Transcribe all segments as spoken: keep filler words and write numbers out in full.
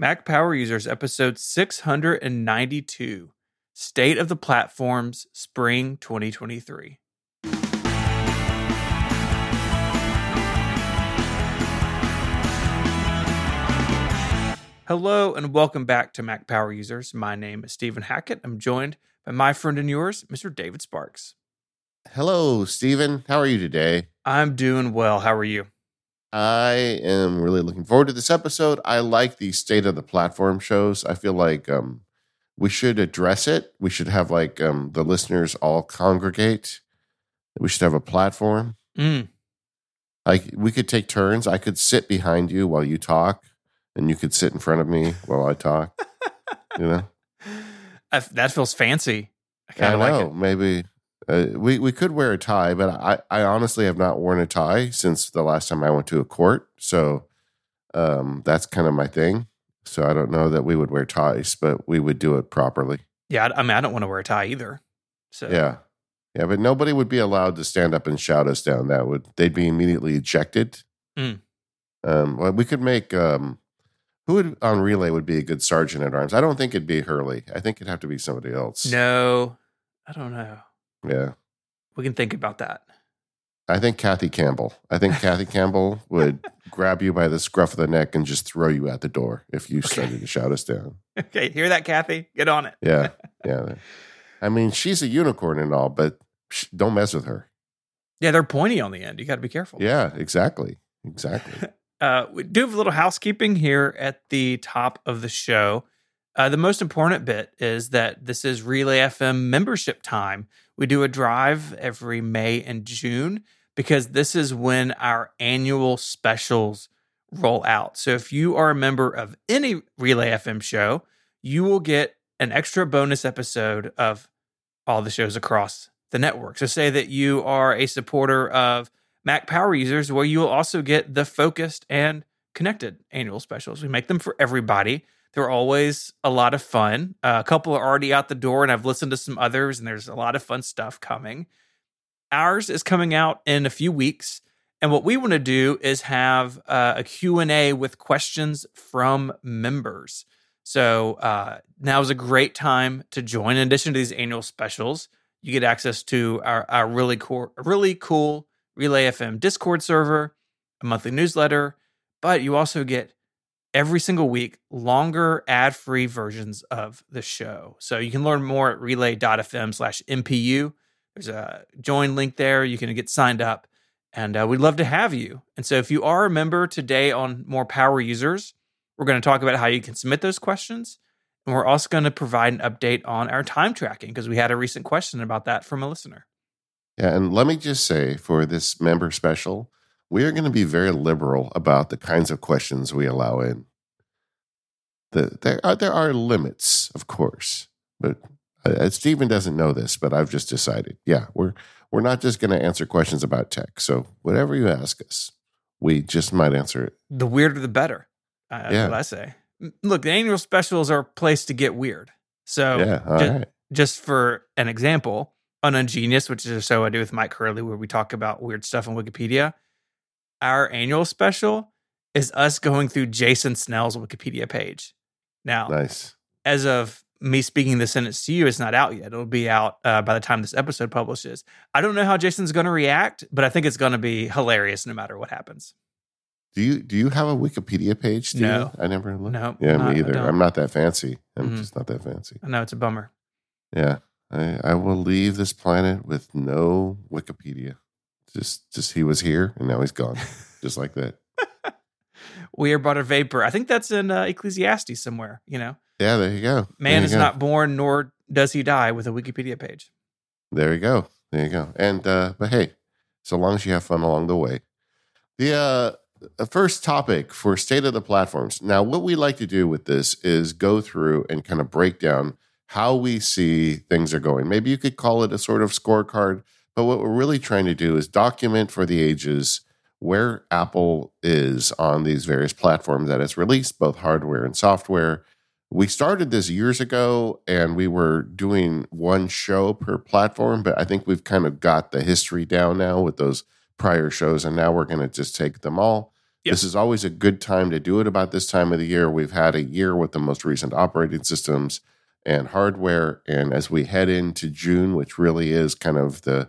Mac Power Users, episode six hundred ninety-two, State of the Platforms, Spring twenty twenty-three. Hello and welcome back to Mac Power Users. My name is Stephen Hackett. I'm joined by my friend and yours, Mister David Sparks. Hello, Stephen. How are you today? I'm doing well. How are you? I am really looking forward to this episode. I like the State of the Platform shows. I feel like um, we should address it. We should have like um, the listeners all congregate. We should have a platform. Mm. Like we could take turns. I could sit behind you while you talk, and you could sit in front of me while I talk. You know, I, that feels fancy. I kind of like know, it. Maybe. Uh, we, we could wear a tie, but I, I honestly have not worn a tie since the last time I went to a court. So um, that's kind of my thing. So I don't know that we would wear ties, but we would do it properly. Yeah, I, I mean, I don't want to wear a tie either. So yeah, yeah, but nobody would be allowed to stand up and shout us down. That would they'd be immediately ejected. Mm. Um, well, we could make um, who would on Relay would be a good sergeant at arms. I don't think it'd be Hurley. I think it'd have to be somebody else. No, I don't know. Yeah. We can think about that. I think Kathy Campbell. I think Kathy Campbell would grab you by the scruff of the neck and just throw you out the door if you okay. started to shout us down. Okay. Hear that, Kathy? Get on it. Yeah. Yeah. I mean, she's a unicorn and all, but don't mess with her. Yeah. They're pointy on the end. You got to be careful. Yeah. Exactly. Exactly. uh, we do have a little housekeeping here at the top of the show. Uh, the most important bit is that this is Relay F M membership time. We do a drive every May and June because this is when our annual specials roll out. So if you are a member of any Relay F M show, you will get an extra bonus episode of all the shows across the network. So say that you are a supporter of Mac Power Users, where you will also get the Focused and Connected annual specials. We make them for everybody. They're always a lot of fun. Uh, a couple are already out the door, and I've listened to some others, and there's a lot of fun stuff coming. Ours is coming out in a few weeks, and what we want to do is have uh, a Q and A with questions from members. So uh, now is a great time to join. In addition to these annual specials, you get access to our, our really, cool, really cool Relay F M Discord server, a monthly newsletter, but you also get every single week, longer ad-free versions of the show. So you can learn more at relay.fm slash MPU. There's a join link there. You can get signed up, and uh, we'd love to have you. And so if you are a member today on More Power Users, we're going to talk about how you can submit those questions, and we're also going to provide an update on our time tracking because we had a recent question about that from a listener. Yeah, and let me just say for this member special, we are going to be very liberal about the kinds of questions we allow in. The, there, are, there are limits, of course, but uh, Stephen doesn't know this, but I've just decided, yeah, we're we're not just going to answer questions about tech. So whatever you ask us, we just might answer it. The weirder, the better. Uh, yeah. What I say. Look, the annual specials are a place to get weird. So yeah, all just, right. just for an example, on UnGenius, which is a show I do with Mike Hurley, where we talk about weird stuff on Wikipedia. Our annual special is us going through Jason Snell's Wikipedia page. Now, nice. As of me speaking this sentence to you, it's not out yet. It'll be out uh, by the time this episode publishes. I don't know how Jason's going to react, but I think it's going to be hilarious no matter what happens. Do you do you have a Wikipedia page? Do no. You? I never looked. No. Yeah, not, me either. I'm not that fancy. I'm mm-hmm. just not that fancy. I know, it's a bummer. Yeah. I, I will leave this planet with no Wikipedia. Just, just he was here, and now he's gone, just like that. We are but a vapor. I think that's in uh, Ecclesiastes somewhere, you know? Yeah, there you go. Man is not born, nor does he die, with a Wikipedia page. There you go. There you go. And, uh, but hey, so long as you have fun along the way. The uh, first topic for State of the Platforms. Now, what we like to do with this is go through and kind of break down how we see things are going. Maybe you could call it a sort of scorecard. But what we're really trying to do is document for the ages where Apple is on these various platforms that it's released, both hardware and software. We started this years ago, and we were doing one show per platform, but I think we've kind of got the history down now with those prior shows, and now we're going to just take them all. Yep. This is always a good time to do it about this time of the year. We've had a year with the most recent operating systems and hardware. And as we head into June, which really is kind of the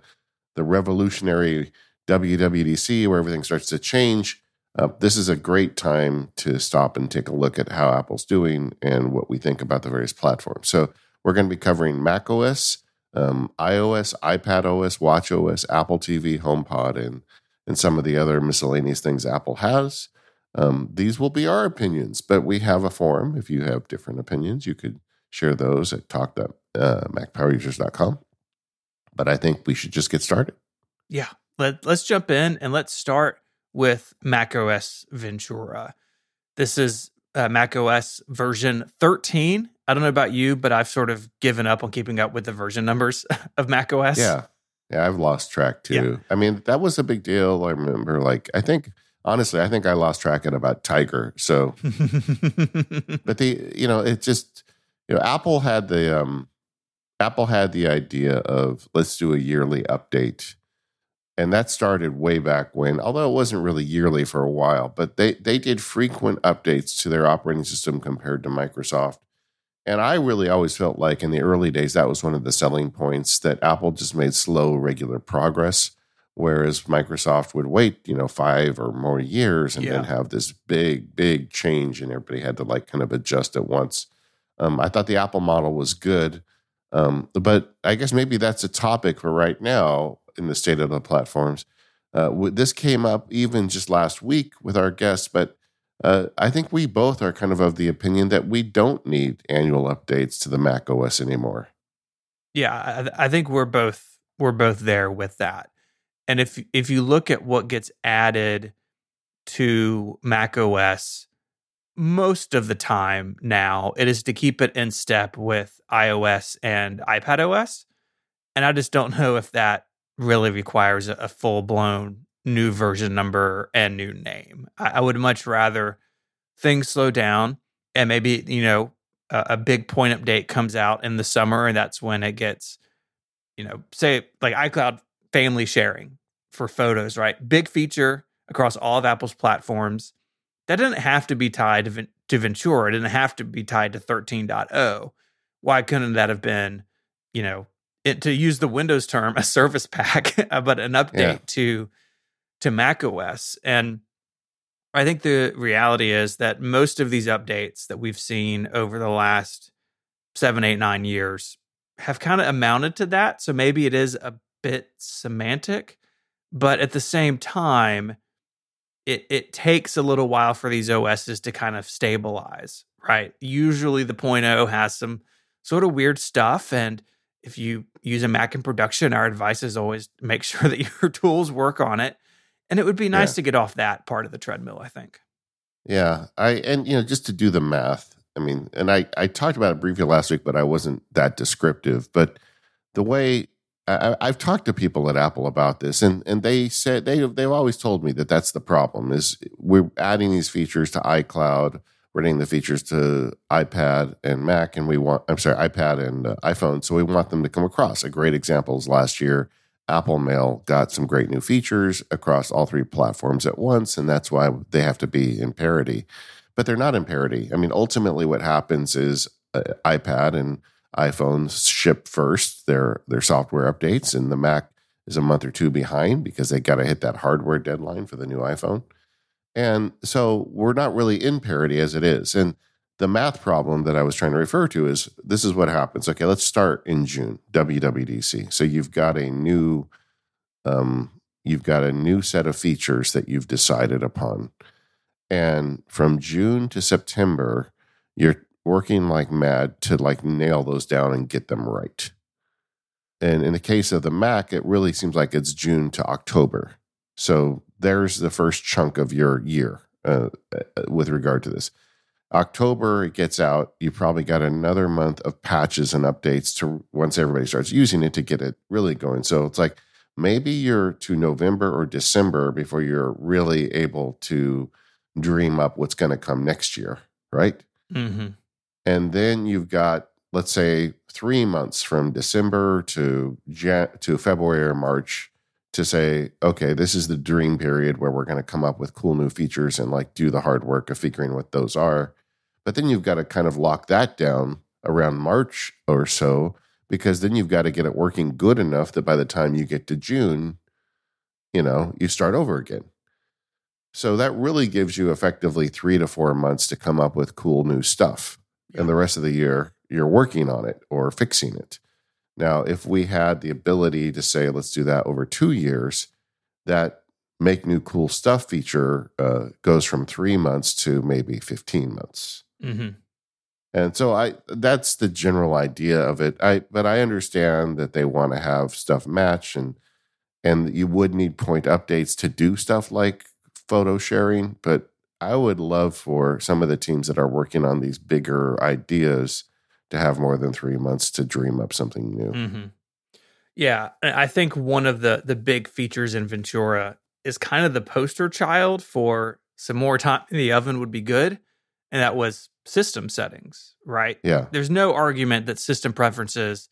the revolutionary W W D C where everything starts to change, uh, this is a great time to stop and take a look at how Apple's doing and what we think about the various platforms. So we're going to be covering macOS, um, iOS, iPadOS, watchOS, Apple T V, HomePod, and and some of the other miscellaneous things Apple has. Um, these will be our opinions, but we have a forum. If you have different opinions, you could share those at talk dot mac power users dot com. But I think we should just get started. Yeah, Let, let's jump in and let's start with macOS Ventura. This is uh, macOS version thirteen. I don't know about you, but I've sort of given up on keeping up with the version numbers of macOS. Yeah. Yeah, I've lost track too. Yeah. I mean, that was a big deal. I remember, like, I think, honestly, I think I lost track at about Tiger. So, but the, you know, it just, you know, Apple had the, um, Apple had the idea of let's do a yearly update. And that started way back when, although it wasn't really yearly for a while, but they, they did frequent updates to their operating system compared to Microsoft. And I really always felt like in the early days, that was one of the selling points, that Apple just made slow, regular progress, whereas Microsoft would wait, you know, five or more years and yeah. then have this big, big change, and everybody had to like kind of adjust at once. Um, I thought the Apple model was good, um, but I guess maybe that's a topic for right now in the state of the platforms. Uh, this came up even just last week with our guests, but Uh, I think we both are kind of of the opinion that we don't need annual updates to the Mac O S anymore. Yeah, I, th- I think we're both we're both there with that. And if if you look at what gets added to Mac O S, most of the time now, it is to keep it in step with iOS and iPadOS. And I just don't know if that really requires a, a full blown new version number and new name. I, I would much rather things slow down, and maybe, you know, a, a big point update comes out in the summer, and that's when it gets, you know, say like iCloud family sharing for photos, right? Big feature across all of Apple's platforms. That didn't have to be tied to, to Ventura. It didn't have to be tied to thirteen point oh. Why couldn't that have been, you know, it, to use the Windows term, a service pack, but an update yeah. to to macOS. And I think the reality is that most of these updates that we've seen over the last seven, eight, nine years have kind of amounted to that. So maybe it is a bit semantic, but at the same time, it it takes a little while for these O Ss to kind of stabilize, right? Usually the .oh has some sort of weird stuff, and if you use a Mac in production, our advice is always make sure that your tools work on it. And it would be nice yeah. to get off that part of the treadmill, I think. Yeah. I and, you know, just to do the math, I mean, and I, I talked about it briefly last week, but I wasn't that descriptive. But the way I, I've talked to people at Apple about this, and, and they said, they, they've always told me that that's the problem, is we're adding these features to iCloud, we're adding the features to iPad and Mac, and we want, I'm sorry, iPad and uh, iPhone, so we want them to come across. A great example is last year, Apple Mail got some great new features across all three platforms at once, and that's why they have to be in parity. But they're not in parity. I mean, ultimately what happens is uh, iPad and iPhone ship first their, their software updates, and the Mac is a month or two behind because they got to hit that hardware deadline for the new iPhone. And so we're not really in parity as it is. And the math problem that I was trying to refer to is this is what happens. Okay, let's start in June, W W D C. So you've got a new, um, you've got a new set of features that you've decided upon, and from June to September, you're working like mad to like nail those down and get them right. And in the case of the Mac, it really seems like it's June to October. So there's the first chunk of your year uh, with regard to this. October, it gets out. You probably got another month of patches and updates to once everybody starts using it to get it really going. So it's like maybe you're to November or December before you're really able to dream up what's going to come next year, right? Mm-hmm. And then you've got, let's say, three months from December to Jan- to February or March to say, okay, this is the dream period where we're going to come up with cool new features and like do the hard work of figuring what those are. But then you've got to kind of lock that down around March or so, because then you've got to get it working good enough that by the time you get to June, you know, you start over again. So that really gives you effectively three to four months to come up with cool new stuff. Yeah. And the rest of the year, you're working on it or fixing it. Now, if we had the ability to say, let's do that over two years, that make new cool stuff feature uh, goes from three months to maybe fifteen months. Mm-hmm. And so I that's the general idea of it. I But I understand that they want to have stuff match, and and you would need point updates to do stuff like photo sharing. But I would love for some of the teams that are working on these bigger ideas to have more than three months to dream up something new. Mm-hmm. Yeah, I think one of the the big features in Ventura is kind of the poster child for some more time in the oven would be good, and that was system settings, right? Yeah. There's no argument that system preferences,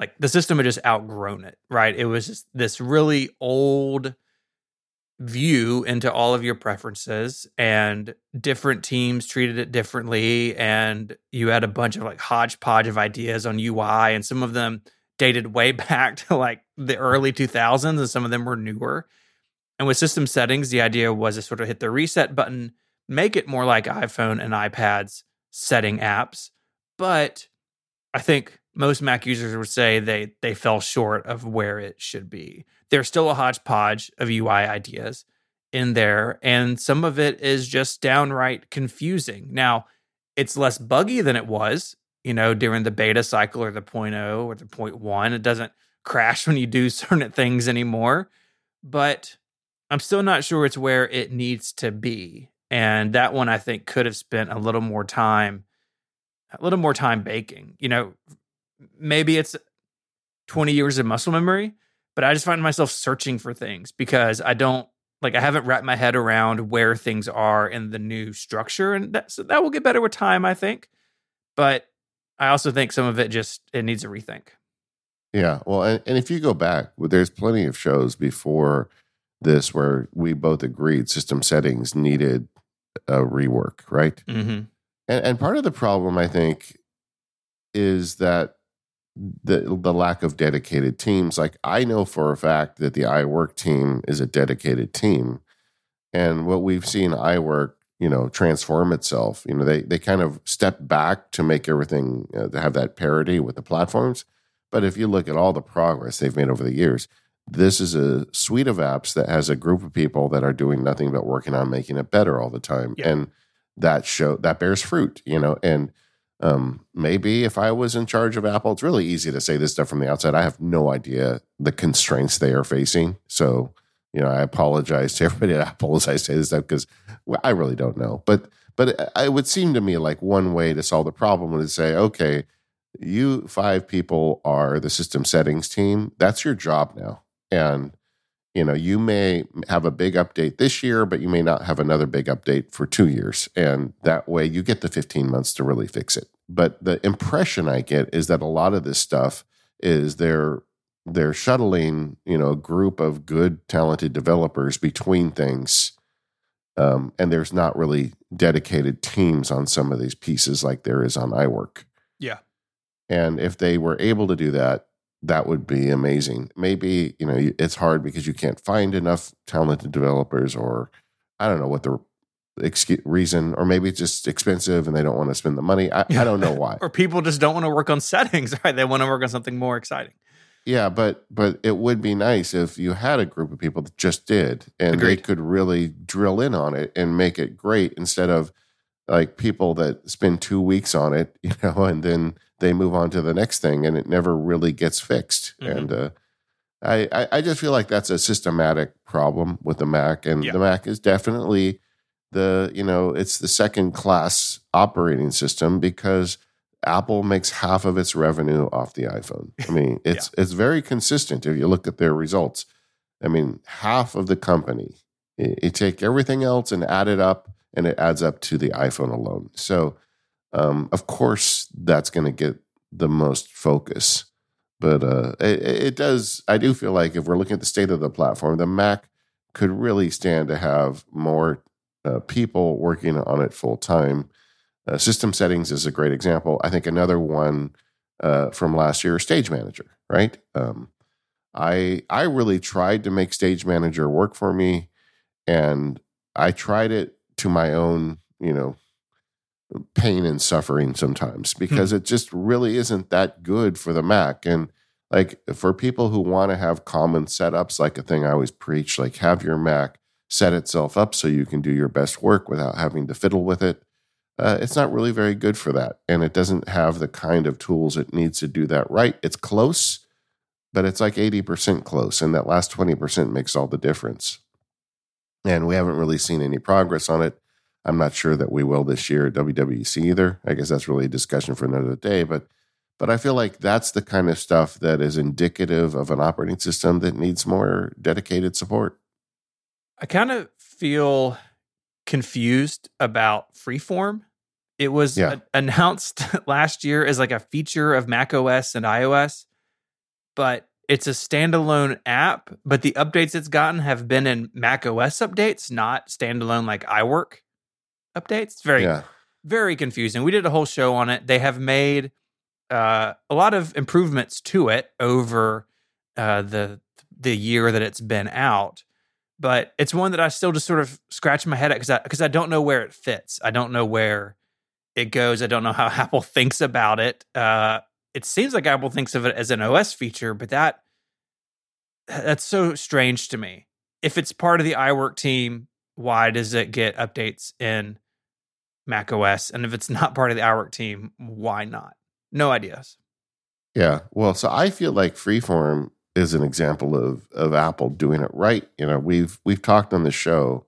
like the system had just outgrown it, right? It was just this really old view into all of your preferences, and different teams treated it differently, and you had a bunch of like hodgepodge of ideas on U I, and some of them dated way back to like the early two thousands, and some of them were newer. And with system settings, the idea was to sort of hit the reset button, make it more like iPhone and iPad's setting apps. But I think most Mac users would say they they fell short of where it should be. There's still a hodgepodge of U I ideas in there, and some of it is just downright confusing. Now, it's less buggy than it was, you know, during the beta cycle or the point oh or the point one. It doesn't crash when you do certain things anymore, but I'm still not sure it's where it needs to be. And that one, I think, could have spent a little more time, a little more time baking. You know, maybe it's twenty years of muscle memory, but I just find myself searching for things because I don't, like, I haven't wrapped my head around where things are in the new structure. And that, so that will get better with time, I think. But I also think some of it just, it needs a rethink. Yeah. Well, and, and if you go back, there's plenty of shows before this where we both agreed system settings needed a rework, right? Mm-hmm. And, and part of the problem, I think, is that The, the lack of dedicated teams. Like, I know for a fact that the iWork team is a dedicated team. And what we've seen iWork, you know, transform itself, you know, they they kind of step back to make everything, you know, to have that parity with the platforms. But if you look at all the progress they've made over the years, this is a suite of apps that has a group of people that are doing nothing but working on making it better all the time. Yeah. And that show that bears fruit, you know, and Um, maybe if I was in charge of Apple, it's really easy to say this stuff from the outside. I have no idea the constraints they are facing. So, you know, I apologize to everybody at Apple as I say this stuff because well, I really don't know. But but it, it would seem to me like one way to solve the problem would say, okay, you five people are the system settings team. That's your job now. And, you know, you may have a big update this year, but you may not have another big update for two years. And that way you get the fifteen months to really fix it. But the impression I get is that a lot of this stuff is they're they're shuttling, you know, a group of good, talented developers between things, um, and there's not really dedicated teams on some of these pieces like there is on iWork. Yeah, and if they were able to do that, that would be amazing. Maybe, you know, it's hard because you can't find enough talented developers, or I don't know what the excuse reason, or maybe it's just expensive and they don't want to spend the money. I, I don't know why. Or people just don't want to work on settings, right? They want to work on something more exciting. Yeah, but but it would be nice if you had a group of people that just did, and Agreed. They could really drill in on it and make it great, instead of like people that spend two weeks on it, you know, and then they move on to the next thing and it never really gets fixed. Mm-hmm. And uh, I I just feel like that's a systematic problem with the Mac, and yeah. The Mac is definitely the, you know, it's the second class operating system because Apple makes half of its revenue off the iPhone. I mean, it's yeah. it's very consistent if you look at their results. I mean, half of the company, you take everything else and add it up, and it adds up to the iPhone alone. So, um, of course, that's going to get the most focus. But uh, it, it does, I do feel like if we're looking at the state of the platform, the Mac could really stand to have more uh, people working on it full time. Uh, system settings is a great example. I think another one uh, from last year, Stage Manager, right? Um, I I really tried to make Stage Manager work for me, and I tried it to my own, you know, pain and suffering sometimes, because hmm. it just really isn't that good for the Mac. And like for people who want to have common setups, like a thing I always preach, like have your Mac set itself up so you can do your best work without having to fiddle with it. Uh, it's not really very good for that. And it doesn't have the kind of tools it needs to do that right. It's close, but it's like eighty percent close. And that last twenty percent makes all the difference. And we haven't really seen any progress on it. I'm not sure that we will this year at W W D C either. I guess that's really a discussion for another day. But but I feel like that's the kind of stuff that is indicative of an operating system that needs more dedicated support. I kind of feel confused about Freeform. It was yeah. a- announced last year as like a feature of macOS and iOS, but it's a standalone app. But the updates it's gotten have been in macOS updates, not standalone like iWork updates. It's very, yeah. very confusing. We did a whole show on it. They have made uh, a lot of improvements to it over uh, the the year that it's been out. But it's one that I still just sort of scratch my head at because I, because I don't know where it fits. I don't know where it goes. I don't know how Apple thinks about it. Uh, it seems like Apple thinks of it as an O S feature, but that that's so strange to me. If it's part of the iWork team, why does it get updates in macOS? And if it's not part of the iWork team, why not? No ideas. Yeah. Well, so I feel like Freeform is an example of of Apple doing it right. You know, we've we've talked on the show.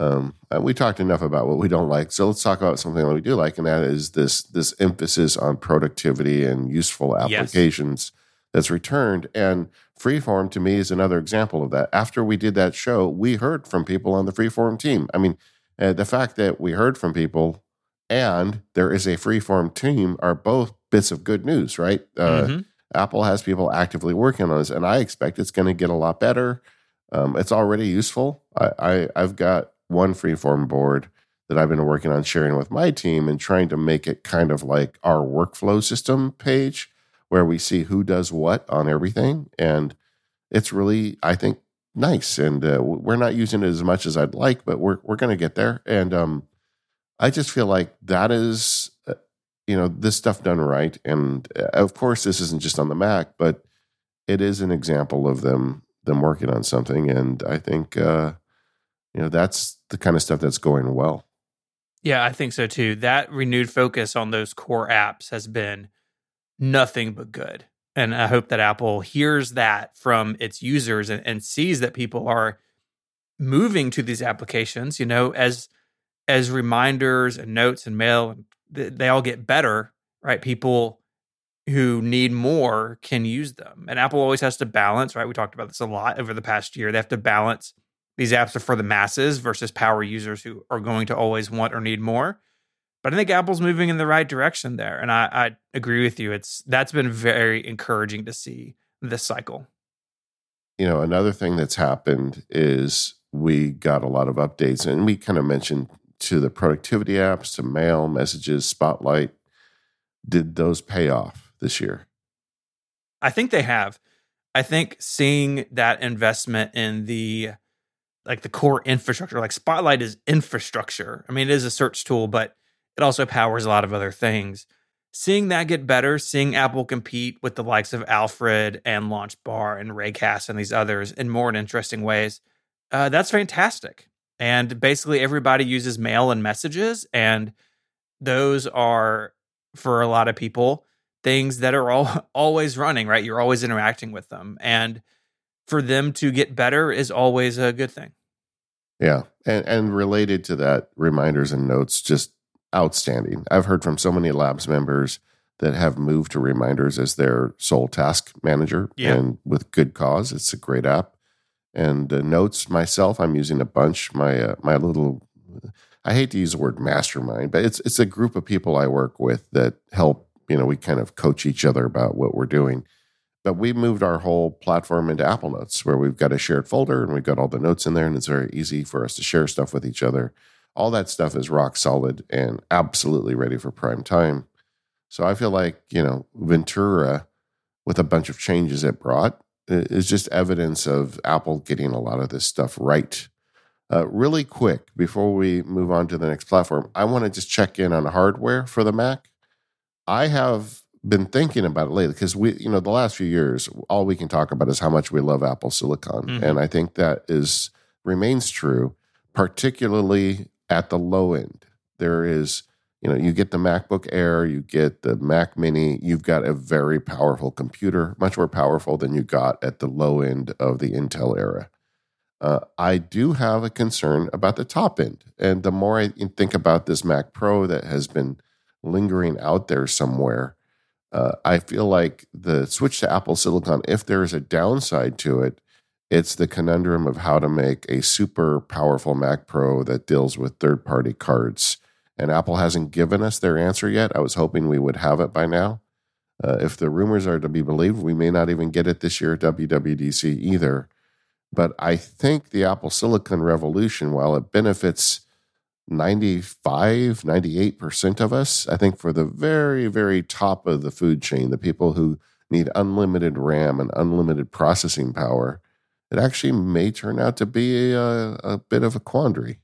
Um, we talked enough about what we don't like. So let's talk about something that we do like, and that is this this emphasis on productivity and useful applications yes. that's returned. And Freeform, to me, is another example of that. After we did that show, we heard from people on the Freeform team. I mean, uh, the fact that we heard from people and there is a Freeform team are both bits of good news, right? Uh, mm-hmm. Apple has people actively working on this, and I expect it's going to get a lot better. Um, it's already useful. I, I, I've got one Freeform board that I've been working on sharing with my team and trying to make it kind of like our workflow system page where we see who does what on everything. And it's really, I think, nice. And uh, we're not using it as much as I'd like, but we're we're going to get there. And um, I just feel like that is... Uh, you know, this stuff done right. And of course, this isn't just on the Mac, but it is an example of them them working on something. And I think, uh, you know, that's the kind of stuff that's going well. Yeah, I think so too. That renewed focus on those core apps has been nothing but good. And I hope that Apple hears that from its users and, and sees that people are moving to these applications, you know, as as reminders and notes and mail and they all get better, right? People who need more can use them. And Apple always has to balance, right? We talked about this a lot over the past year. They have to balance these apps are for the masses versus power users who are going to always want or need more. But I think Apple's moving in the right direction there. And I, I agree with you. It's that's been very encouraging to see this cycle. You know, another thing that's happened is we got a lot of updates, and we kind of mentioned to the productivity apps, to mail, messages, Spotlight. Did those pay off this year? I think they have. I think seeing that investment in the like the core infrastructure, like Spotlight is infrastructure. I mean, it is a search tool, but it also powers a lot of other things. Seeing that get better, seeing Apple compete with the likes of Alfred and LaunchBar and Raycast and these others in more and interesting ways, uh, that's fantastic. And basically everybody uses mail and messages, and those are, for a lot of people, things that are all, always running, right? You're always interacting with them. And for them to get better is always a good thing. Yeah. And, and related to that, reminders and notes, just outstanding. I've heard from so many Labs members that have moved to reminders as their sole task manager, yeah. and with good cause. It's a great app. And uh, notes myself, I'm using a bunch. My uh, my little, I hate to use the word mastermind, but it's it's a group of people I work with that help. You know, we kind of coach each other about what we're doing. But we moved our whole platform into Apple Notes, where we've got a shared folder and we've got all the notes in there, and it's very easy for us to share stuff with each other. All that stuff is rock solid and absolutely ready for prime time. So I feel like, you know, Ventura, with a bunch of changes it brought, is just evidence of Apple getting a lot of this stuff right. Uh, really quick, before we move on to the next platform, I want to just check in on hardware for the Mac. I have been thinking about it lately because we, you know, the last few years, all we can talk about is how much we love Apple Silicon. Mm-hmm. And I think that is remains true, particularly at the low end. There is, you know, you get the MacBook Air, you get the Mac Mini, you've got a very powerful computer, much more powerful than you got at the low end of the Intel era. Uh, I do have a concern about the top end. And the more I think about this Mac Pro that has been lingering out there somewhere, Uh, I feel like the switch to Apple Silicon, if there is a downside to it, it's the conundrum of how to make a super powerful Mac Pro that deals with third-party cards. And Apple hasn't given us their answer yet. I was hoping we would have it by now. Uh, if the rumors are to be believed, we may not even get it this year at W W D C either. But I think the Apple Silicon revolution, while it benefits ninety-five, ninety-eight percent of us, I think for the very, very top of the food chain, the people who need unlimited RAM and unlimited processing power, it actually may turn out to be a, a bit of a quandary.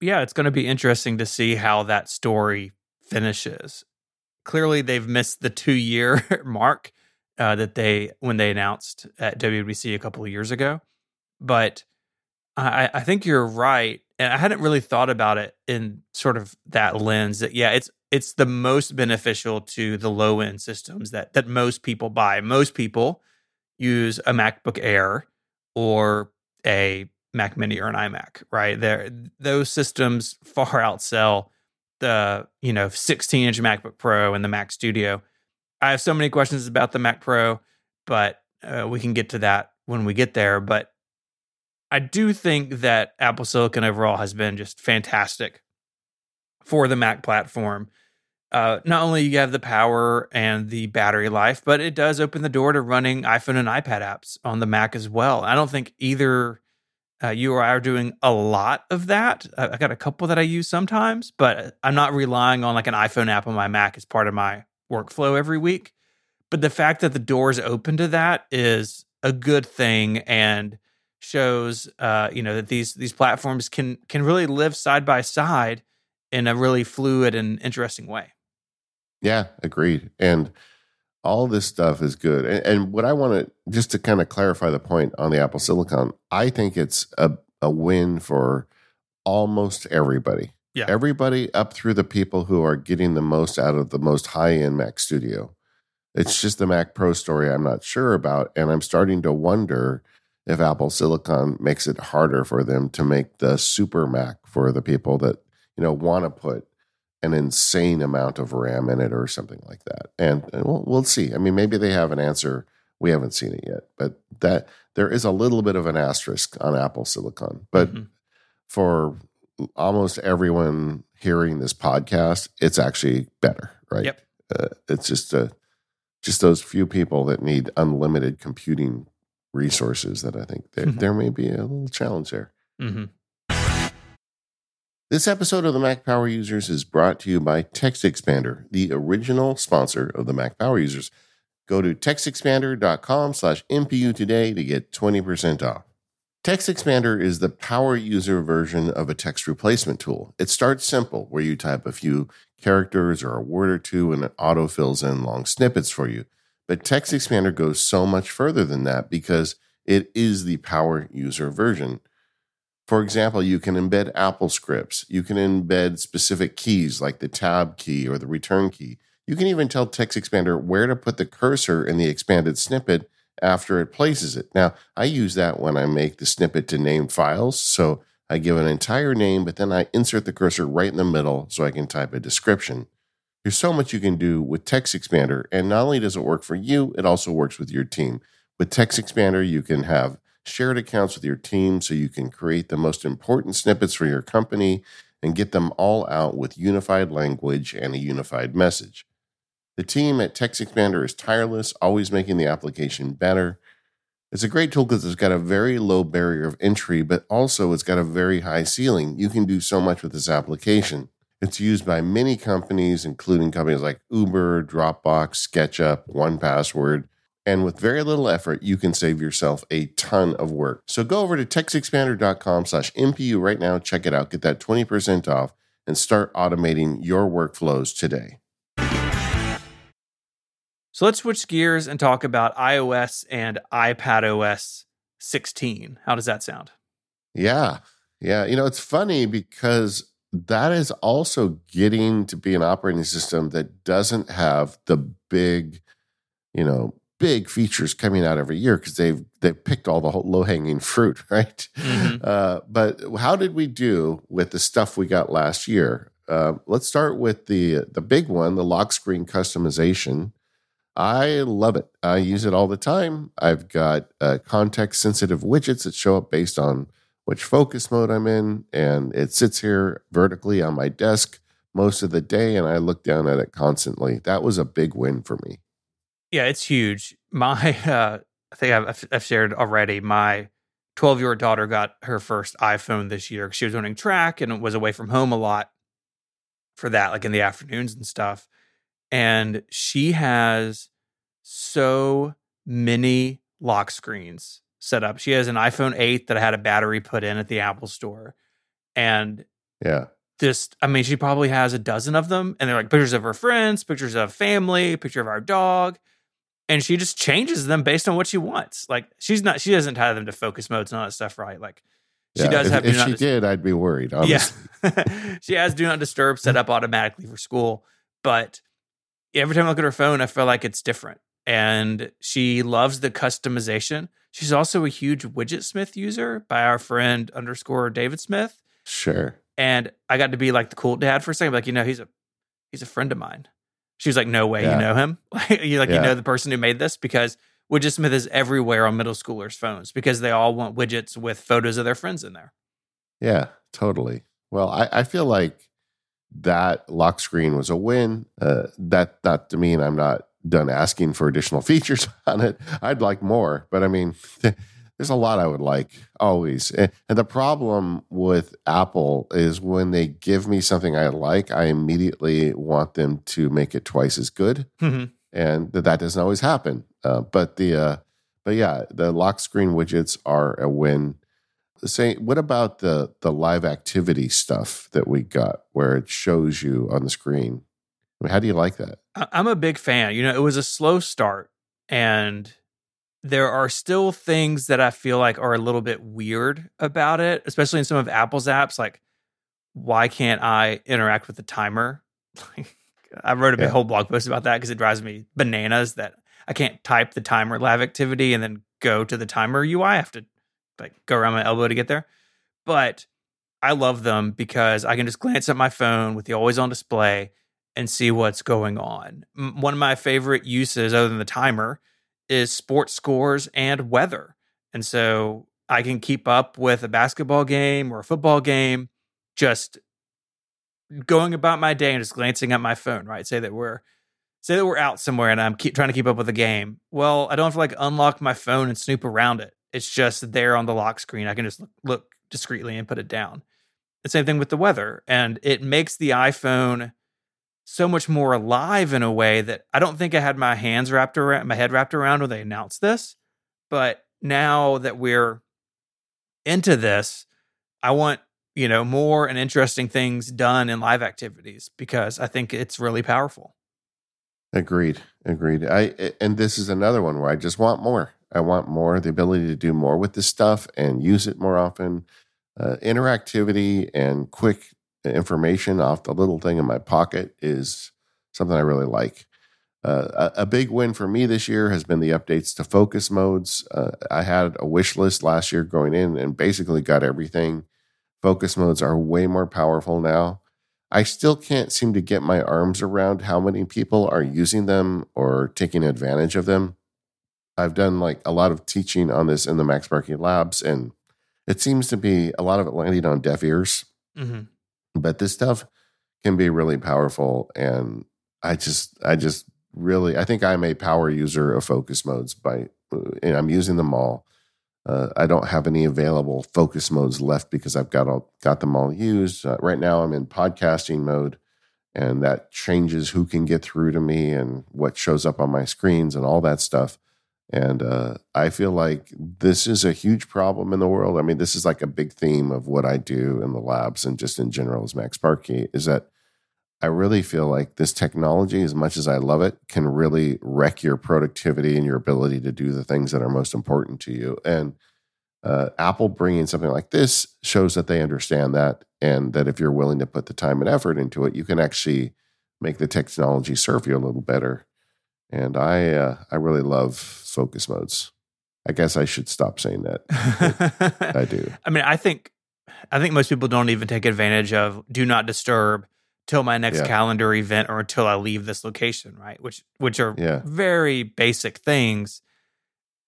Yeah, it's going to be interesting to see how that story finishes. Clearly, they've missed the two-year mark uh, that they when they announced at W W D C a couple of years ago. But I, I think you're right. And I hadn't really thought about it in sort of that lens that, yeah, it's it's the most beneficial to the low-end systems that that most people buy. Most people use a MacBook Air or a Mac Mini or an iMac, right? They're, those systems far outsell the, you know, sixteen-inch MacBook Pro and the Mac Studio. I have so many questions about the Mac Pro, but uh, we can get to that when we get there. But I do think that Apple Silicon overall has been just fantastic for the Mac platform. Uh, not only you have the power and the battery life, but it does open the door to running iPhone and iPad apps on the Mac as well. I don't think either uh, you or I are doing a lot of that. I, I got a couple that I use sometimes, but I'm not relying on like an iPhone app on my Mac as part of my workflow every week. But the fact that the door is open to that is a good thing, and shows uh, you know, that these these platforms can can really live side by side in a really fluid and interesting way. Yeah, agreed. And all this stuff is good. And, and what I want to, just to kind of clarify the point on the Apple Silicon, I think it's a, a win for almost everybody. Yeah. Everybody up through the people who are getting the most out of the most high-end Mac Studio. It's just the Mac Pro story I'm not sure about, and I'm starting to wonder if Apple Silicon makes it harder for them to make the super Mac for the people that, you know, want to put an insane amount of RAM in it or something like that. And, and we'll, we'll see. I mean, maybe they have an answer. We haven't seen it yet, but that there is a little bit of an asterisk on Apple Silicon. But mm-hmm. for almost everyone hearing this podcast, it's actually better, right? Yep. Uh, it's just a, just those few people that need unlimited computing resources that I think there, mm-hmm. there may be a little challenge there. Mm-hmm. This episode of the Mac Power Users is brought to you by TextExpander, the original sponsor of the Mac Power Users. Go to textexpander dot com slash M P U today to get twenty percent off. TextExpander is the power user version of a text replacement tool. It starts simple, where you type a few characters or a word or two and it auto fills in long snippets for you. But TextExpander goes so much further than that because it is the power user version. For example, you can embed Apple scripts. You can embed specific keys like the tab key or the return key. You can even tell TextExpander where to put the cursor in the expanded snippet after it places it. Now, I use that when I make the snippet to name files. So I give an entire name, but then I insert the cursor right in the middle so I can type a description. There's so much you can do with TextExpander, and not only does it work for you, it also works with your team. With TextExpander, you can have shared accounts with your team so you can create the most important snippets for your company and get them all out with unified language and a unified message. The team at TextExpander is tireless, always making the application better. It's a great tool because it's got a very low barrier of entry, but also it's got a very high ceiling. You can do so much with this application. It's used by many companies, including companies like Uber, Dropbox, SketchUp, one password. And with very little effort, you can save yourself a ton of work. So go over to textexpander.com slash MPU right now. Check it out. Get that twenty percent off and start automating your workflows today. So let's switch gears and talk about iOS and iPadOS sixteen. How does that sound? Yeah. Yeah. You know, it's funny because that is also getting to be an operating system that doesn't have the big, you know, big features coming out every year because they've they've picked all the low-hanging fruit, right? Mm-hmm. Uh, but how did we do with the stuff we got last year? Uh, let's start with the the big one, the lock screen customization. I love it. I use it all the time. I've got uh, context-sensitive widgets that show up based on which focus mode I'm in, and it sits here vertically on my desk most of the day, and I look down at it constantly. That was a big win for me. Yeah, it's huge. My, uh, I think I've, I've shared already, my twelve-year-old daughter got her first iPhone this year. She was running track and was away from home a lot for that, like in the afternoons and stuff. And she has so many lock screens set up. She has an iPhone eight that had a battery put in at the Apple store. And yeah. Just, I mean, she probably has a dozen of them. And they're like pictures of her friends, pictures of family, picture of our dog. And she just changes them based on what she wants. Like she's not, she doesn't tie them to focus modes and all that stuff, right? Like she yeah, does if, have. If do she dis- did, I'd be worried. Obviously. Yeah, she has do not disturb set up automatically for school. But every time I look at her phone, I feel like it's different. And she loves the customization. She's also a huge Widget Smith user by our friend underscore David Smith. Sure. And I got to be like the cool dad for a second, like, you know, he's a he's a friend of mine. She was like, no way, yeah. You know him? you like yeah. You know the person who made this? Because Widget Smith is everywhere on middle schoolers' phones because they all want widgets with photos of their friends in there. Yeah, totally. Well, I, I feel like that lock screen was a win. Uh, that not to mean I'm not done asking for additional features on it. I'd like more, but I mean, there's a lot I would like always. And the problem with Apple is when they give me something I like, I immediately want them to make it twice as good. Mm-hmm. And that doesn't always happen. Uh, but the, uh, but yeah, the lock screen widgets are a win. Say, what about the, the live activity stuff that we got where it shows you on the screen? I mean, how do you like that? I'm a big fan. You know, it was a slow start and there are still things that I feel like are a little bit weird about it, especially in some of Apple's apps. Like, why can't I interact with the timer? I wrote a big yeah. whole blog post about that because it drives me bananas that I can't type the timer live activity and then go to the timer U I. I have to like go around my elbow to get there. But I love them because I can just glance at my phone with the always on display and see what's going on. M- one of my favorite uses other than the timer is sports scores and weather. And so I can keep up with a basketball game or a football game, just going about my day and just glancing at my phone, right? Say that we're say that we're out somewhere and I'm keep trying to keep up with the game. Well, I don't have to like unlock my phone and snoop around it. It's just there on the lock screen. I can just look, look discreetly and put it down. The same thing with the weather. And it makes the iPhone so much more alive in a way that I don't think I had my hands wrapped around, my head wrapped around when they announced this. But now that we're into this, I want, you know, more and interesting things done in live activities because I think it's really powerful. Agreed. Agreed. I and this is another one where I just want more. I want more, the ability to do more with this stuff and use it more often. Uh, interactivity and quick information off the little thing in my pocket is something I really like. Uh, a, a big win for me this year has been the updates to focus modes. Uh, I had a wish list last year going in and basically got everything. Focus modes are way more powerful now. I still can't seem to get my arms around how many people are using them or taking advantage of them. I've done like a lot of teaching on this in the Max Sparky Labs, and it seems to be a lot of it landing on deaf ears. Mm-hmm. But this stuff can be really powerful, and I just I just really, I think I'm a power user of focus modes, by, and I'm using them all. Uh, I don't have any available focus modes left because I've got all got them all used. Uh, right now I'm in podcasting mode, and that changes who can get through to me and what shows up on my screens and all that stuff. And uh, I feel like this is a huge problem in the world. I mean, this is like a big theme of what I do in the labs and just in general as Max Sparky, is that I really feel like this technology, as much as I love it, can really wreck your productivity and your ability to do the things that are most important to you. And uh, Apple bringing something like this shows that they understand that, and that if you're willing to put the time and effort into it, you can actually make the technology serve you a little better. And I uh, I really love focus modes. I guess I should stop saying that. I do. I mean, I think I think most people don't even take advantage of do not disturb till my next yeah. calendar event or until I leave this location, right? Which which are yeah. very basic things.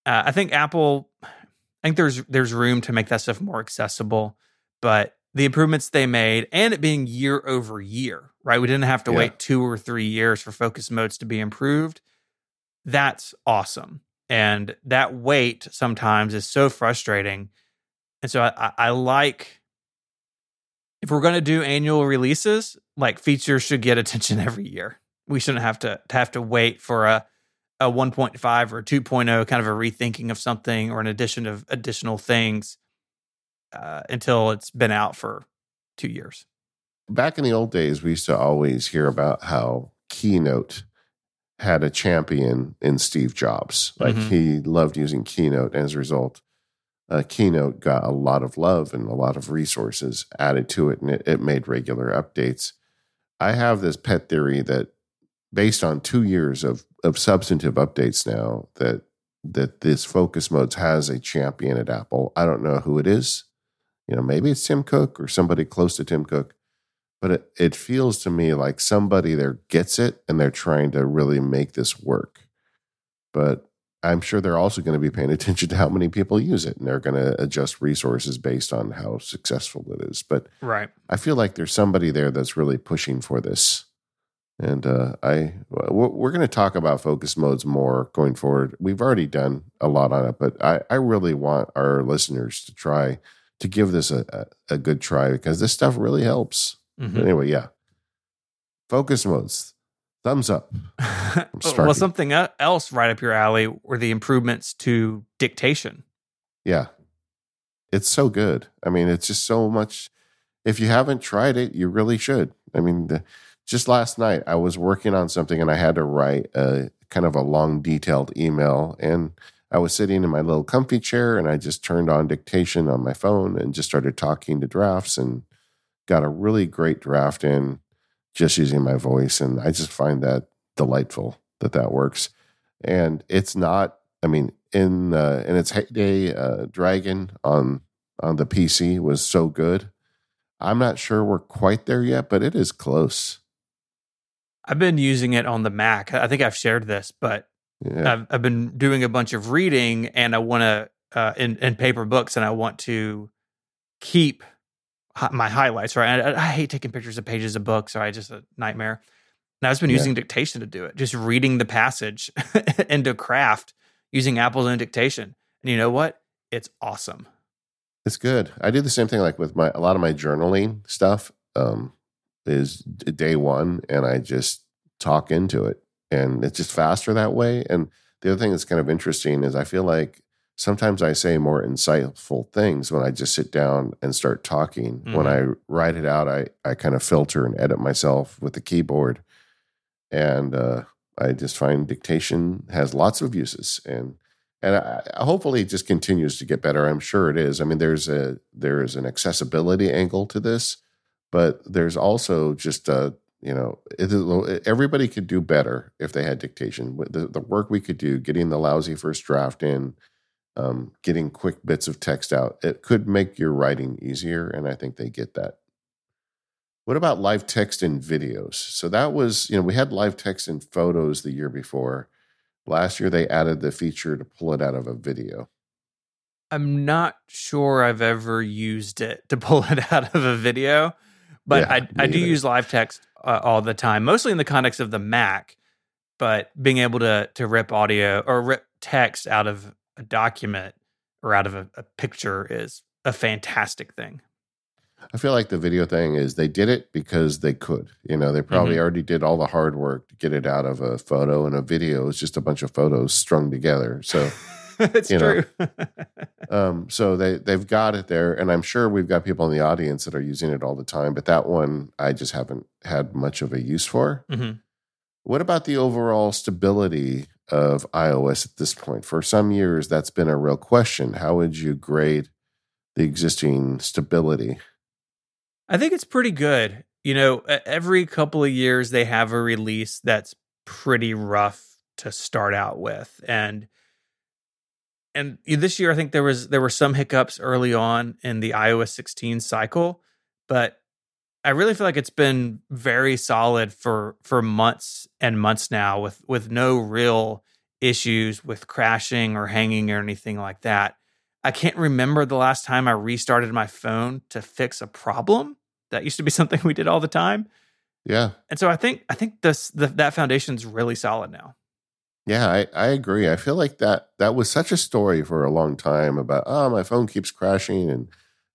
Uh, I think Apple, I think there's there's room to make that stuff more accessible, but the improvements they made, and it being year over year, right? We didn't have to yeah. wait two or three years for focus modes to be improved. That's awesome. And that wait sometimes is so frustrating. And so I, I like, if we're going to do annual releases, like, features should get attention every year. We shouldn't have to have to wait for a, a one point five or a two point oh kind of a rethinking of something or an addition of additional things uh, until it's been out for two years. Back in the old days, we used to always hear about how Keynote had a champion in Steve Jobs. Like, mm-hmm. he loved using Keynote. And as a result, uh, Keynote got a lot of love and a lot of resources added to it, and it, it made regular updates. I have this pet theory that, based on two years of of substantive updates now, that that this focus modes has a champion at Apple. I don't know who it is. You know, maybe it's Tim Cook or somebody close to Tim Cook. But it, it feels to me like somebody there gets it, and they're trying to really make this work. But I'm sure they're also going to be paying attention to how many people use it, and they're going to adjust resources based on how successful it is. But right. I feel like there's somebody there that's really pushing for this. And uh, I we're going to talk about focus modes more going forward. We've already done a lot on it, but I, I really want our listeners to try to give this a, a, a good try, because this stuff really helps. Mm-hmm. But anyway, yeah. Focus modes. Thumbs up. Well, something else right up your alley were the improvements to dictation. Yeah. It's so good. I mean, it's just so much. If you haven't tried it, you really should. I mean, the, just last night I was working on something, and I had to write a kind of a long, detailed email. And I was sitting in my little comfy chair, and I just turned on dictation on my phone and just started talking to drafts, and got a really great draft in just using my voice. And I just find that delightful that that works. And it's not, I mean, in uh, in its heyday, uh, Dragon on on the P C was so good. I'm not sure we're quite there yet, but it is close. I've been using it on the Mac. I think I've shared this, but yeah. I've, I've been doing a bunch of reading, and I want to, uh, in, in paper books, and I want to keep my highlights, right? I, I hate taking pictures of pages of books, right? Just a nightmare. And I've just been yeah. using dictation to do it, just reading the passage into craft using Apple's own dictation. And you know what? It's awesome. It's good. I do the same thing, like with my a lot of my journaling stuff um, is Day One, and I just talk into it. And it's just faster that way. And the other thing that's kind of interesting is I feel like sometimes I say more insightful things when I just sit down and start talking. Mm-hmm. When I write it out, I, I kind of filter and edit myself with the keyboard. And uh, I just find dictation has lots of uses. And and I, I hopefully it just continues to get better. I'm sure it is. I mean, there's a there is an accessibility angle to this, but there's also just, a, you know, it, everybody could do better if they had dictation. The, the work we could do, getting the lousy first draft in, Um, getting quick bits of text out. It could make your writing easier, and I think they get that. What about live text and videos? So that was, you know, we had live text and photos the year before. Last year, they added the feature to pull it out of a video. I'm not sure I've ever used it to pull it out of a video, but yeah, I, I do use live text uh, all the time, mostly in the context of the Mac but being able to to rip audio or rip text out of a document or out of a, a picture is a fantastic thing. I feel like the video thing is they did it because they could. You know, they probably mm-hmm. already did all the hard work to get it out of a photo, and a video is just a bunch of photos strung together. So it's you know, true. um, so they, they've got it there, and I'm sure we've got people in the audience that are using it all the time, but that one I just haven't had much of a use for. Mm-hmm. What about the overall stability of iOS at this point? For some years, that's been a real question. How would you grade the existing stability? I think it's pretty good. You know, every couple of years they have a release that's pretty rough to start out with. And and this year I think there was there were some hiccups early on in the iOS sixteen cycle, but I really feel like it's been very solid for for months and months now with with no real issues with crashing or hanging or anything like that. I can't remember the last time I restarted my phone to fix a problem. That used to be something we did all the time. Yeah. And so I think I think this the, that foundation's really solid now. Yeah, I, I agree. I feel like that that was such a story for a long time about, oh, my phone keeps crashing and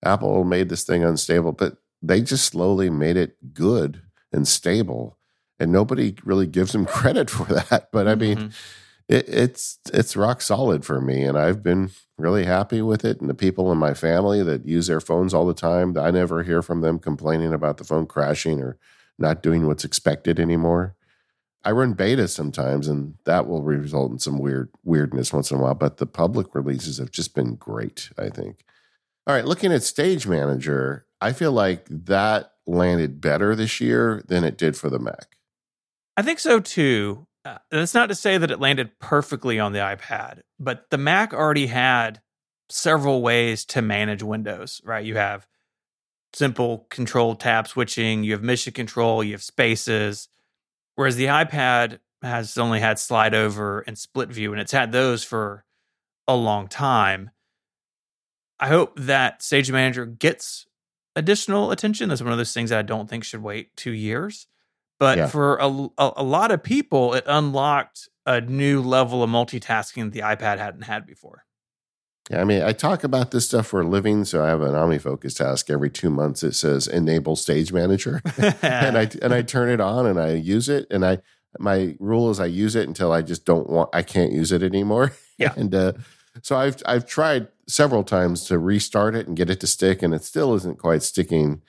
Apple made this thing unstable. But they just slowly made it good and stable. And nobody really gives them credit for that. But I mean, mm-hmm. it, it's it's rock solid for me. And I've been really happy with it. And the people in my family that use their phones all the time, I never hear from them complaining about the phone crashing or not doing what's expected anymore. I run betas sometimes, and that will result in some weird weirdness once in a while. But the public releases have just been great, I think. All right, looking at Stage Manager, I feel like that landed better this year than it did for the Mac. I think so, too. Uh, that's not to say that it landed perfectly on the iPad, but the Mac already had several ways to manage windows, right? You have simple control tab switching, you have mission control, you have spaces, whereas the iPad has only had slide over and split view, and it's had those for a long time. I hope that Stage Manager gets additional attention. That's one of those things that I don't think should wait two years. But yeah. for a, a, a lot of people, it unlocked a new level of multitasking that the iPad hadn't had before. Yeah, I mean, I talk about this stuff for a living, so I have an OmniFocus task every two months. It says enable Stage Manager, and I and I turn it on and I use it. And I my rule is I use it until I just don't want I can't use it anymore. Yeah, and uh, so I've I've tried several times to restart it and get it to stick, and it still isn't quite sticking.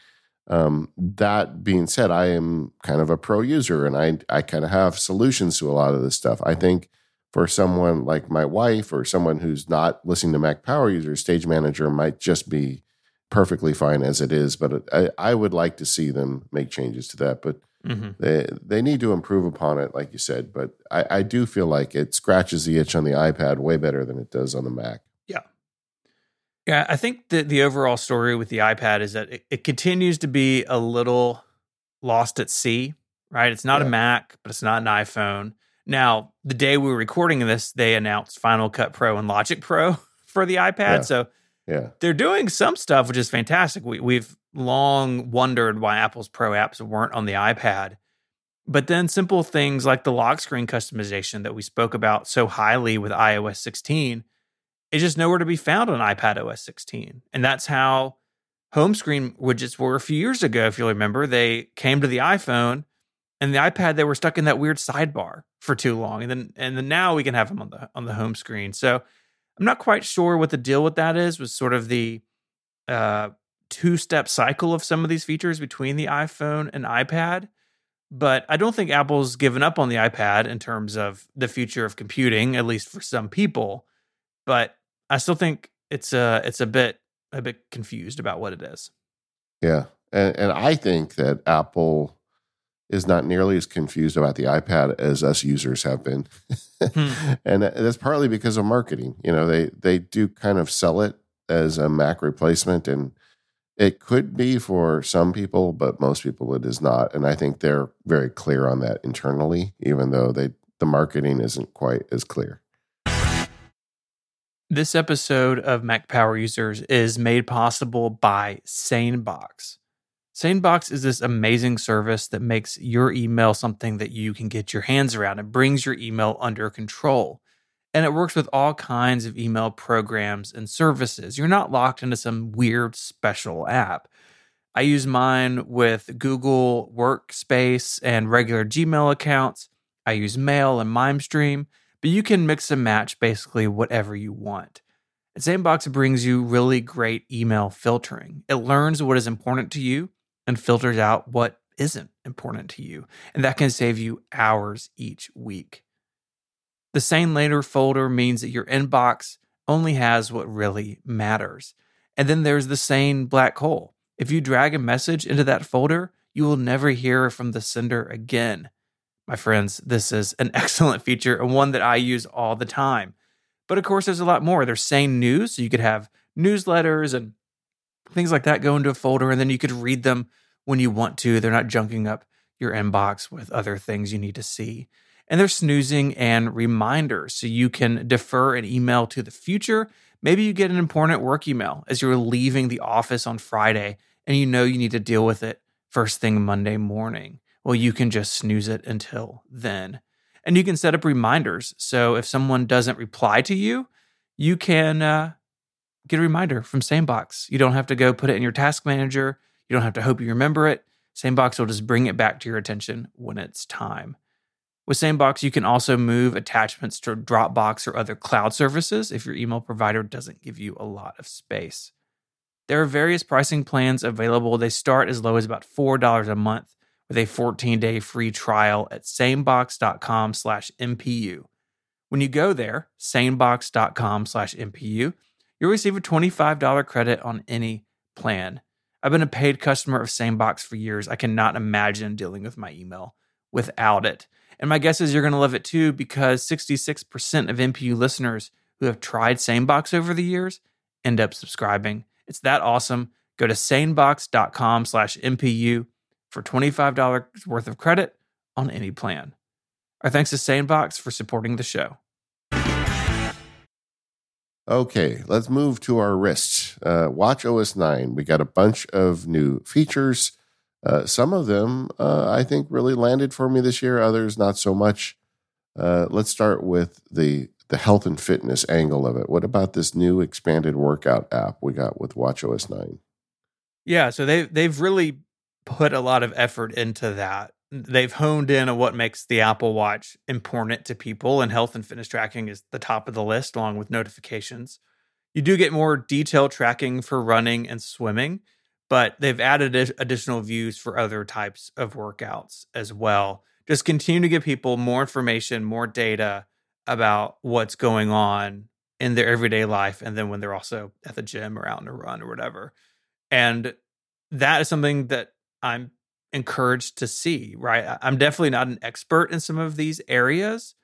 Um, that being said, I am kind of a pro user and I, I kind of have solutions to a lot of this stuff. I think for someone like my wife or someone who's not listening to Mac Power Users, Stage Manager might just be perfectly fine as it is. But I, I would like to see them make changes to that. But mm-hmm. they they need to improve upon it, like you said. But I, I do feel like it scratches the itch on the iPad way better than it does on the Mac. Yeah. Yeah, I think that the overall story with the iPad is that it, it continues to be a little lost at sea, right? It's not yeah. a Mac, but it's not an iPhone. Now, the day we were recording this, they announced Final Cut Pro and Logic Pro for the iPad. Yeah. So yeah. they're doing some stuff, which is fantastic. We, we've long wondered why Apple's Pro apps weren't on the iPad. But then simple things like the lock screen customization that we spoke about so highly with iOS sixteen, it's just nowhere to be found on iPadOS sixteen. And that's how home screen widgets were a few years ago, if you'll remember. They came to the iPhone and the iPad, they were stuck in that weird sidebar for too long. And then and then now we can have them on the on the home screen. So I'm not quite sure what the deal with that is, was sort of the uh, two-step cycle of some of these features between the iPhone and iPad. But I don't think Apple's given up on the iPad in terms of the future of computing, at least for some people. But I still think it's a it's a bit a bit confused about what it is. Yeah, and and I think that Apple is not nearly as confused about the iPad as us users have been, hmm. and that's partly because of marketing. You know, they they do kind of sell it as a Mac replacement, and it could be for some people, but most people it is not. And I think they're very clear on that internally, even though they the marketing isn't quite as clear. This episode of Mac Power Users is made possible by Sanebox. Sanebox is this amazing service that makes your email something that you can get your hands around. It brings your email under control, and it works with all kinds of email programs and services. You're not locked into some weird special app. I use mine with Google Workspace and regular Gmail accounts. I use Mail and MimeStream, but you can mix and match basically whatever you want. And Sanebox brings you really great email filtering. It learns what is important to you and filters out what isn't important to you. And that can save you hours each week. The Sane Later folder means that your inbox only has what really matters. And then there's the Sane black hole. If you drag a message into that folder, you will never hear from the sender again. My friends, this is an excellent feature and one that I use all the time. But of course, there's a lot more. There's Sane News, so you could have newsletters and things like that go into a folder, and then you could read them when you want to. They're not junking up your inbox with other things you need to see. And there's snoozing and reminders, so you can defer an email to the future. Maybe you get an important work email as you're leaving the office on Friday, and you know you need to deal with it first thing Monday morning. Well, you can just snooze it until then. And you can set up reminders, so if someone doesn't reply to you, you can uh, get a reminder from Sanebox. You don't have to go put it in your task manager. You don't have to hope you remember it. Sanebox will just bring it back to your attention when it's time. With Sanebox, you can also move attachments to Dropbox or other cloud services if your email provider doesn't give you a lot of space. There are various pricing plans available. They start as low as about four dollars a month with a fourteen-day free trial at sanebox.com slash MPU. When you go there, sanebox.com slash MPU, you'll receive a twenty-five dollars credit on any plan. I've been a paid customer of Sanebox for years. I cannot imagine dealing with my email without it. And my guess is you're going to love it too, because sixty-six percent of M P U listeners who have tried Sanebox over the years end up subscribing. It's that awesome. Go to sanebox.com slash MPU for twenty-five dollars worth of credit on any plan. Our thanks to Sanebox for supporting the show. Okay, let's move to our wrists. Uh, watchOS nine. We got a bunch of new features. Uh, some of them, uh, I think, really landed for me this year. Others, not so much. Uh, let's start with the the health and fitness angle of it. What about this new expanded workout app we got with watchOS nine? Yeah, so they they've really put a lot of effort into that. They've honed in on what makes the Apple Watch important to people, and health and fitness tracking is the top of the list, along with notifications. You do get more detailed tracking for running and swimming, but they've added additional views for other types of workouts as well. Just continue to give people more information, more data about what's going on in their everyday life, and then when they're also at the gym or out on a run or whatever. And that is something that I'm encouraged to see, right? I'm definitely not an expert in some of these areas,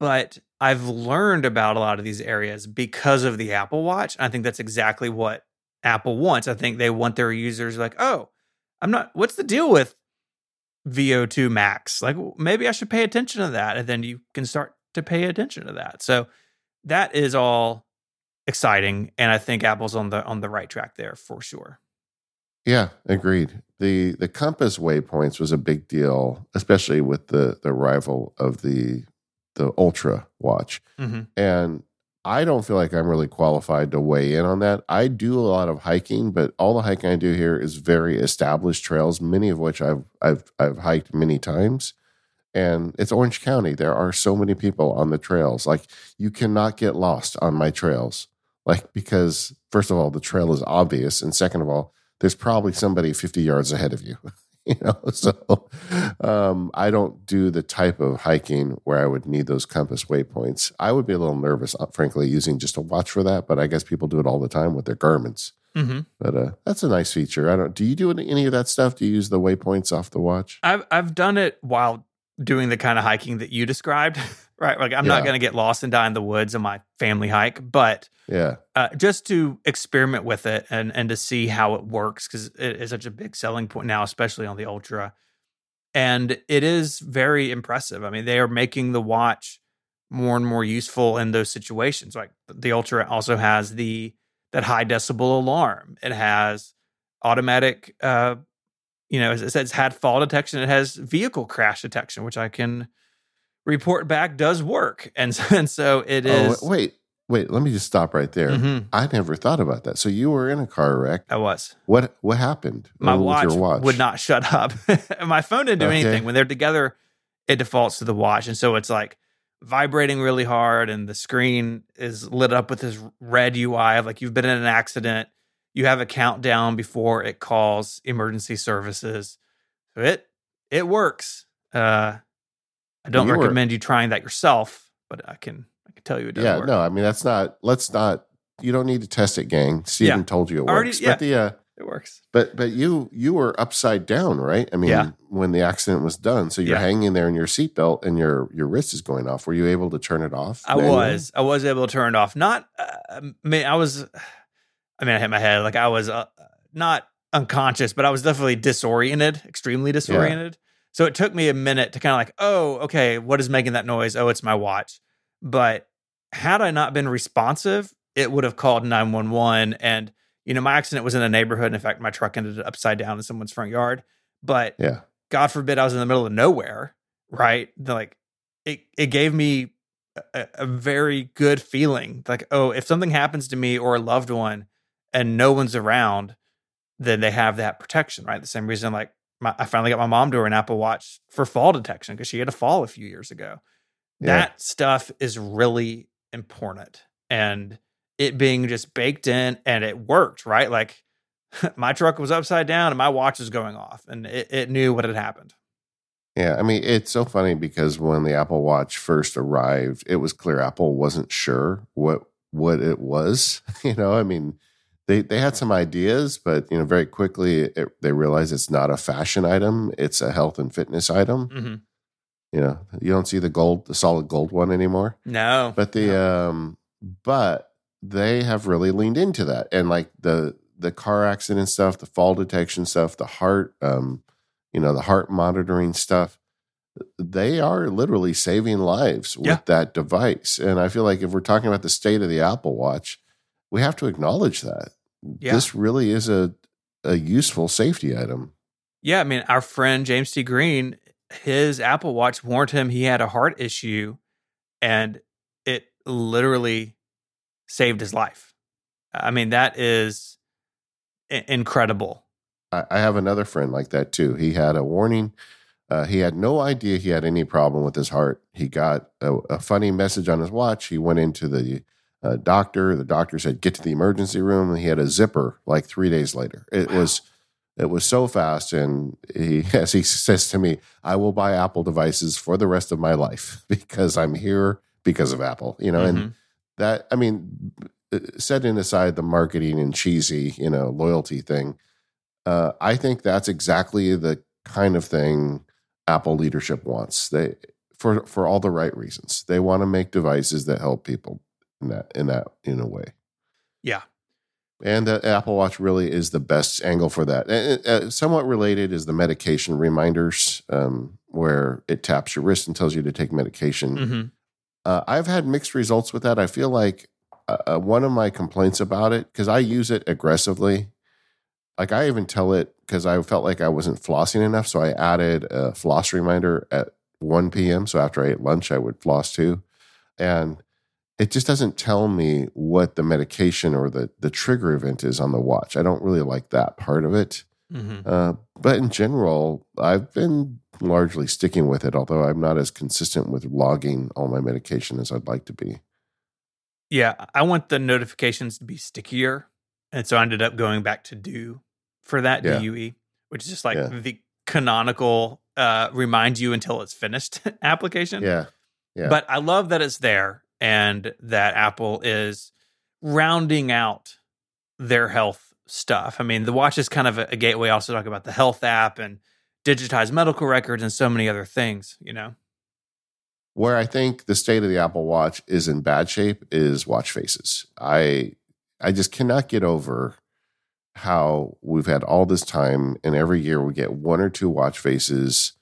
but I've learned about a lot of these areas because of the Apple Watch. I think that's exactly what Apple wants. I think they want their users like, oh, I'm not, what's the deal with V O two max? Like, maybe I should pay attention to that. And then you can start to pay attention to that. So that is all exciting. And I think Apple's on the on the right track there for sure. Yeah, agreed. The the compass waypoints was a big deal, especially with the, the arrival of the the Ultra watch. Mm-hmm. And I don't feel like I'm really qualified to weigh in on that. I do a lot of hiking, but all the hiking I do here is very established trails, many of which I've I've I've hiked many times. And it's Orange County. There are so many people on the trails. Like, you cannot get lost on my trails. Like, because first of all, the trail is obvious, and second of all, there's probably somebody fifty yards ahead of you. You know, so um, I don't do the type of hiking where I would need those compass waypoints. I would be a little nervous, frankly, using just a watch for that. But I guess people do it all the time with their garments. Mm-hmm. But uh, that's a nice feature. I don't. Do you do any of that stuff? Do you use the waypoints off the watch? I've I've done it while doing the kind of hiking that you described, right? Like, I'm yeah. not going to get lost and die in the woods on my family hike, but yeah, uh, just to experiment with it and and to see how it works, because it is such a big selling point now, especially on the Ultra. And it is very impressive. I mean, they are making the watch more and more useful in those situations. Like, the Ultra also has the that high decibel alarm. It has automatic uh, you know, as it says, had fall detection. It has vehicle crash detection, which I can report back does work. And, and so it is. Oh, wait, wait, let me just stop right there. Mm-hmm. I never thought about that. So you were in a car wreck. I was. What What happened? My watch, watch would not shut up. My phone didn't do okay. anything. When they're together, it defaults to the watch. And so it's like vibrating really hard, and the screen is lit up with this red U I of like, you've been in an accident. You have a countdown before it calls emergency services. So it it works. Uh, I don't you recommend were, you trying that yourself, but I can I can tell you it does yeah, work. Yeah, no, I mean, that's not, let's not, you don't need to test it, gang. Stephen yeah. told you it works. Already, yeah, but the, uh, it works. But but you you were upside down, right? I mean, yeah. when the accident was done. So you're yeah. hanging there in your seatbelt and your, your wrist is going off. Were you able to turn it off? I manually? was. I was able to turn it off. Not, uh, I mean, I was... I mean, I hit my head. Like I was uh, not unconscious, but I was definitely disoriented, extremely disoriented. Yeah. So it took me a minute to kind of like, oh, okay, what is making that noise? Oh, it's my watch. But had I not been responsive, it would have called nine one one. And, you know, my accident was in a neighborhood. And in fact, my truck ended upside down in someone's front yard. But yeah. God forbid I was in the middle of nowhere, right? Like it, it gave me a, a very good feeling. Like, oh, if something happens to me or a loved one, and no one's around, then they have that protection, right? The same reason, like, my, I finally got my mom to her an Apple Watch for fall detection because she had a fall a few years ago. Yeah. That stuff is really important. And it being just baked in, and it worked, right? Like, my truck was upside down, and my watch was going off, and it, it knew what had happened. Yeah, I mean, it's so funny because when the Apple Watch first arrived, it was clear Apple wasn't sure what what it was. You know, I mean... They they had some ideas, but you know, very quickly it, they realized it's not a fashion item; it's a health and fitness item. Mm-hmm. You know, you don't see the gold, the solid gold one anymore. No, but the no. um, but they have really leaned into that, and like the the car accident stuff, the fall detection stuff, the heart, um, you know, the heart monitoring stuff. They are literally saving lives with yeah. that device, and I feel like if we're talking about the state of the Apple Watch. We have to acknowledge that. Yeah. This really is a, a useful safety item. Yeah, I mean, our friend James T. Green, his Apple Watch warned him he had a heart issue, and it literally saved his life. I mean, that is i- incredible. I, I have another friend like that, too. He had a warning. Uh, he had no idea he had any problem with his heart. He got a, a funny message on his watch. He went into the... A doctor, the doctor said, get to the emergency room. And he had a zipper like three days later. It wow. was, it was so fast. And he, as he says to me, I will buy Apple devices for the rest of my life because I'm here because of Apple, you know, mm-hmm. and that, I mean, setting aside the marketing and cheesy, you know, loyalty thing. Uh, I think that's exactly the kind of thing Apple leadership wants. They, for, for all the right reasons, they want to make devices that help people. In that, in that, in a way, yeah. And the Apple Watch really is the best angle for that. And, uh, somewhat related is the medication reminders, um, where it taps your wrist and tells you to take medication. Mm-hmm. Uh, I've had mixed results with that. I feel like uh, one of my complaints about it because I use it aggressively. Like I even tell it because I felt like I wasn't flossing enough, so I added a floss reminder at one p.m. So after I ate lunch, I would floss too, and. It just doesn't tell me what the medication or the, the trigger event is on the watch. I don't really like that part of it. Mm-hmm. Uh, but in general, I've been largely sticking with it, although I'm not as consistent with logging all my medication as I'd like to be. Yeah, I want the notifications to be stickier. And so I ended up going back to do for that yeah. D U E, which is just like yeah. the canonical uh, remind you until it's finished application. Yeah. yeah. But I love that it's there. And that Apple is rounding out their health stuff. I mean, the watch is kind of a, a gateway. I also talk about the health app and digitized medical records and so many other things, you know? Where I think the state of the Apple Watch is in bad shape is watch faces. I I just cannot get over how we've had all this time and every year we get one or two watch faces.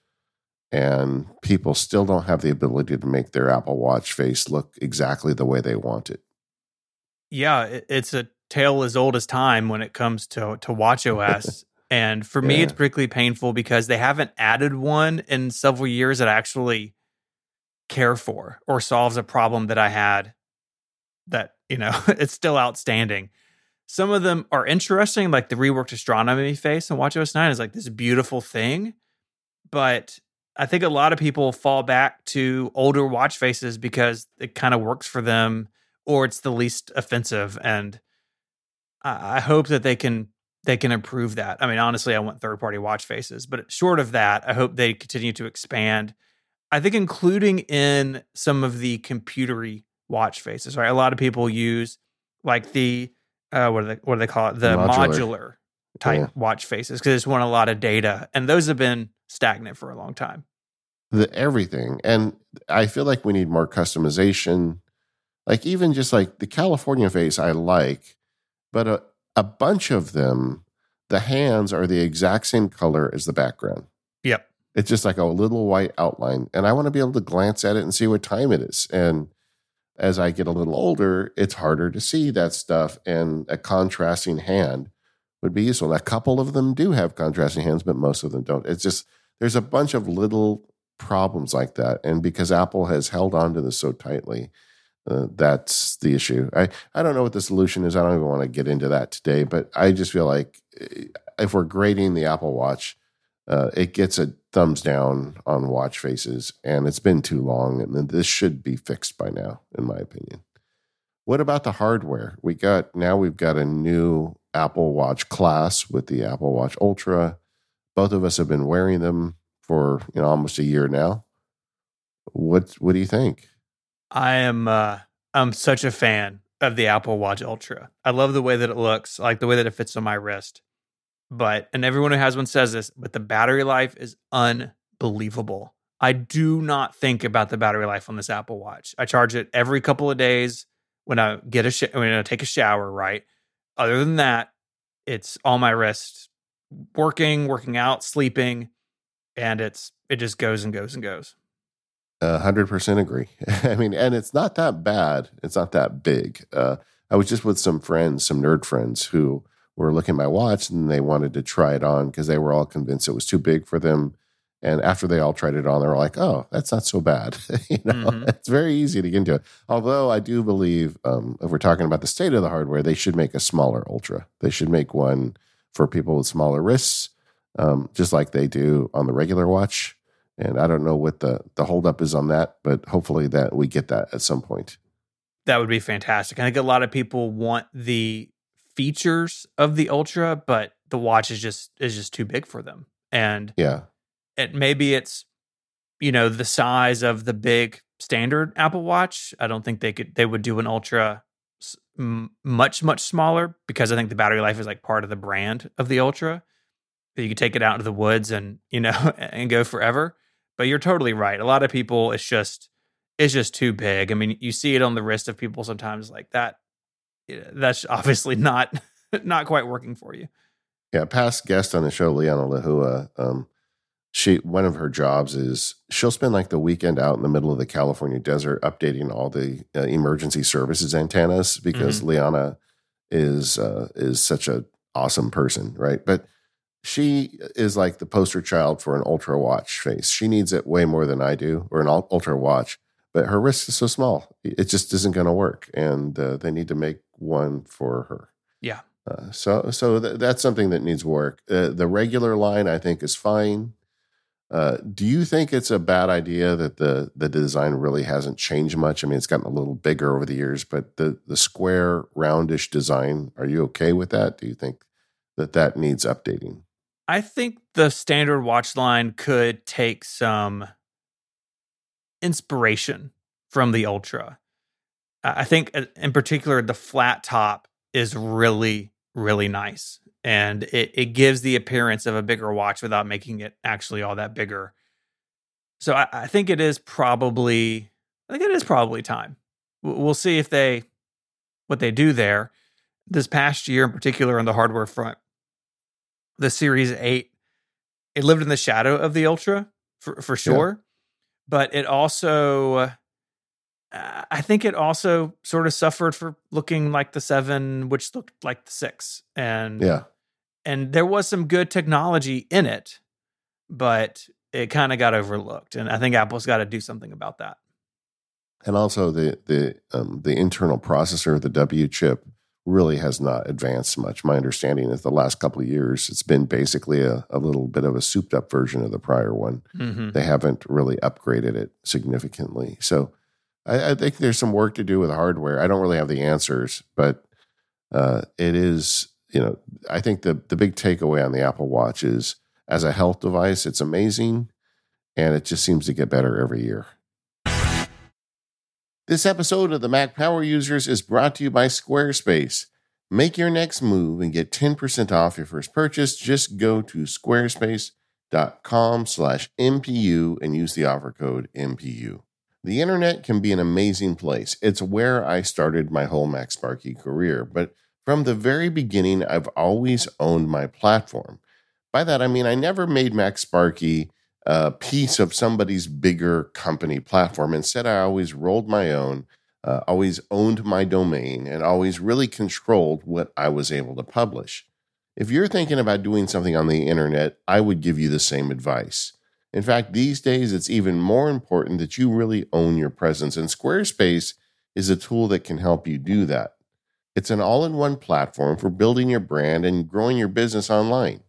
And people still don't have the ability to make their Apple Watch face look exactly the way they want it. Yeah, it's a tale as old as time when it comes to, to watchOS. And for yeah. me, it's particularly painful because they haven't added one in several years that I actually care for or solves a problem that I had that, you know, it's still outstanding. Some of them are interesting, like the reworked astronomy face in watchOS nine is like this beautiful thing. But I think a lot of people fall back to older watch faces because it kind of works for them or it's the least offensive. And I, I hope that they can they can improve that. I mean, honestly, I want third-party watch faces. But short of that, I hope they continue to expand. I think including in some of the computery watch faces, right? A lot of people use like the, uh, what, do they, what do they call it? The modular, modular type yeah. watch faces because it's won a lot of data. And those have been stagnant for a long time. The everything. And I feel like we need more customization. Like even just like the California face I like, but a, a bunch of them, the hands are the exact same color as the background. Yep. It's just like a little white outline. And I want to be able to glance at it and see what time it is. And as I get a little older, it's harder to see that stuff. And a contrasting hand would be useful. And a couple of them do have contrasting hands, but most of them don't. It's just, there's a bunch of little problems like that. And because Apple has held on to this so tightly, uh, that's the issue. I, I don't know what the solution is. I don't even want to get into that today. But I just feel like if we're grading the Apple Watch, Uh, it gets a thumbs down on watch faces, and it's been too long, and this should be fixed by now, in my opinion. What about the hardware? We got now we've got a new Apple Watch class with the Apple Watch Ultra. Both of us have been wearing them for you know almost a year now. What what do you think? I am uh, I'm such a fan of the Apple Watch Ultra. I love the way that it looks, I like the way that it fits on my wrist. But, and everyone who has one says this, but the battery life is unbelievable. I do not think about the battery life on this Apple Watch. I charge it every couple of days when I get a sh- when I take a shower, right? Other than that, it's on my wrist, working, working out, sleeping, and it's it just goes and goes and goes. A hundred percent agree. I mean, and it's not that bad. It's not that big. Uh, I was just with some friends, some nerd friends who were looking at my watch and they wanted to try it on because they were all convinced it was too big for them. And after they all tried it on, they were like, oh, that's not so bad. you know, mm-hmm. It's very easy to get into it. Although I do believe um, if we're talking about the state of the hardware, they should make a smaller Ultra. They should make one for people with smaller wrists, um, just like they do on the regular watch. And I don't know what the, the holdup is on that, but hopefully that we get that at some point. That would be fantastic. I think a lot of people want the features of the Ultra, but the watch is just is just too big for them. And yeah, it maybe it's you know the size of the big standard Apple Watch. I don't think they could they would do an Ultra much much smaller because I think the battery life is like part of the brand of the Ultra. You could take it out into the woods and you know and go forever. But you're totally right. A lot of people, it's just it's just too big. I mean, you see it on the wrist of people sometimes like that. That's obviously not not quite working for you. Yeah, past guest on the show, Liana Lahua, um, she one of her jobs is she'll spend like the weekend out in the middle of the California desert updating all the uh, emergency services antennas because mm-hmm. Liana is uh, is such an awesome person, right? But she is like the poster child for an Ultra watch face. She needs it way more than I do, or an Ultra watch. But her wrist is so small, it just isn't going to work, and uh, they need to make one for her. Yeah. Uh, so so th- that's something that needs work. Uh, the regular line, I think, is fine. Uh, do you think it's a bad idea that the, the design really hasn't changed much? I mean, it's gotten a little bigger over the years, but the, the square, roundish design, are you okay with that? Do you think that that needs updating? I think the standard watch line could take some inspiration from the Ultra. I think in particular, the flat top is really, really nice. And it, it gives the appearance of a bigger watch without making it actually all that bigger. So I, I think it is probably, I think it is probably time. We'll see if they, what they do there. This past year in particular on the hardware front, the Series eight, it lived in the shadow of the Ultra for, for sure. Yeah. But it also... Uh, I think it also sort of suffered for looking like the seven, which looked like the six. And yeah. And there was some good technology in it, but it kind of got overlooked. And I think Apple's got to do something about that. And also the the um, the internal processor, the W chip, really has not advanced much. My understanding is the last couple of years, it's been basically a, a little bit of a souped up version of the prior one. Mm-hmm. They haven't really upgraded it significantly. So I, I think there's some work to do with hardware. I don't really have the answers, but uh, it is, you know, I think the the big takeaway on the Apple Watch is as a health device, it's amazing, and it just seems to get better every year. This episode of the Mac Power Users is brought to you by Squarespace. Make your next move and get ten percent off your first purchase. Just go to squarespace.com slash MPU and use the offer code M P U. The internet can be an amazing place. It's where I started my whole Mac Sparky career, but from the very beginning, I've always owned my platform. By that, I mean I never made Mac Sparky a piece of somebody's bigger company platform. Instead, I always rolled my own, uh, always owned my domain, and always really controlled what I was able to publish. If you're thinking about doing something on the internet, I would give you the same advice. In fact, these days, it's even more important that you really own your presence, and Squarespace is a tool that can help you do that. It's an all-in-one platform for building your brand and growing your business online.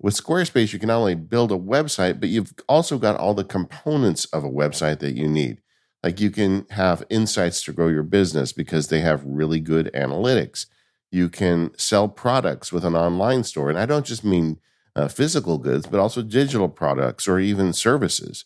With Squarespace, you can not only build a website, but you've also got all the components of a website that you need. Like you can have insights to grow your business because they have really good analytics. You can sell products with an online store. And I don't just mean uh, physical goods, but also digital products or even services.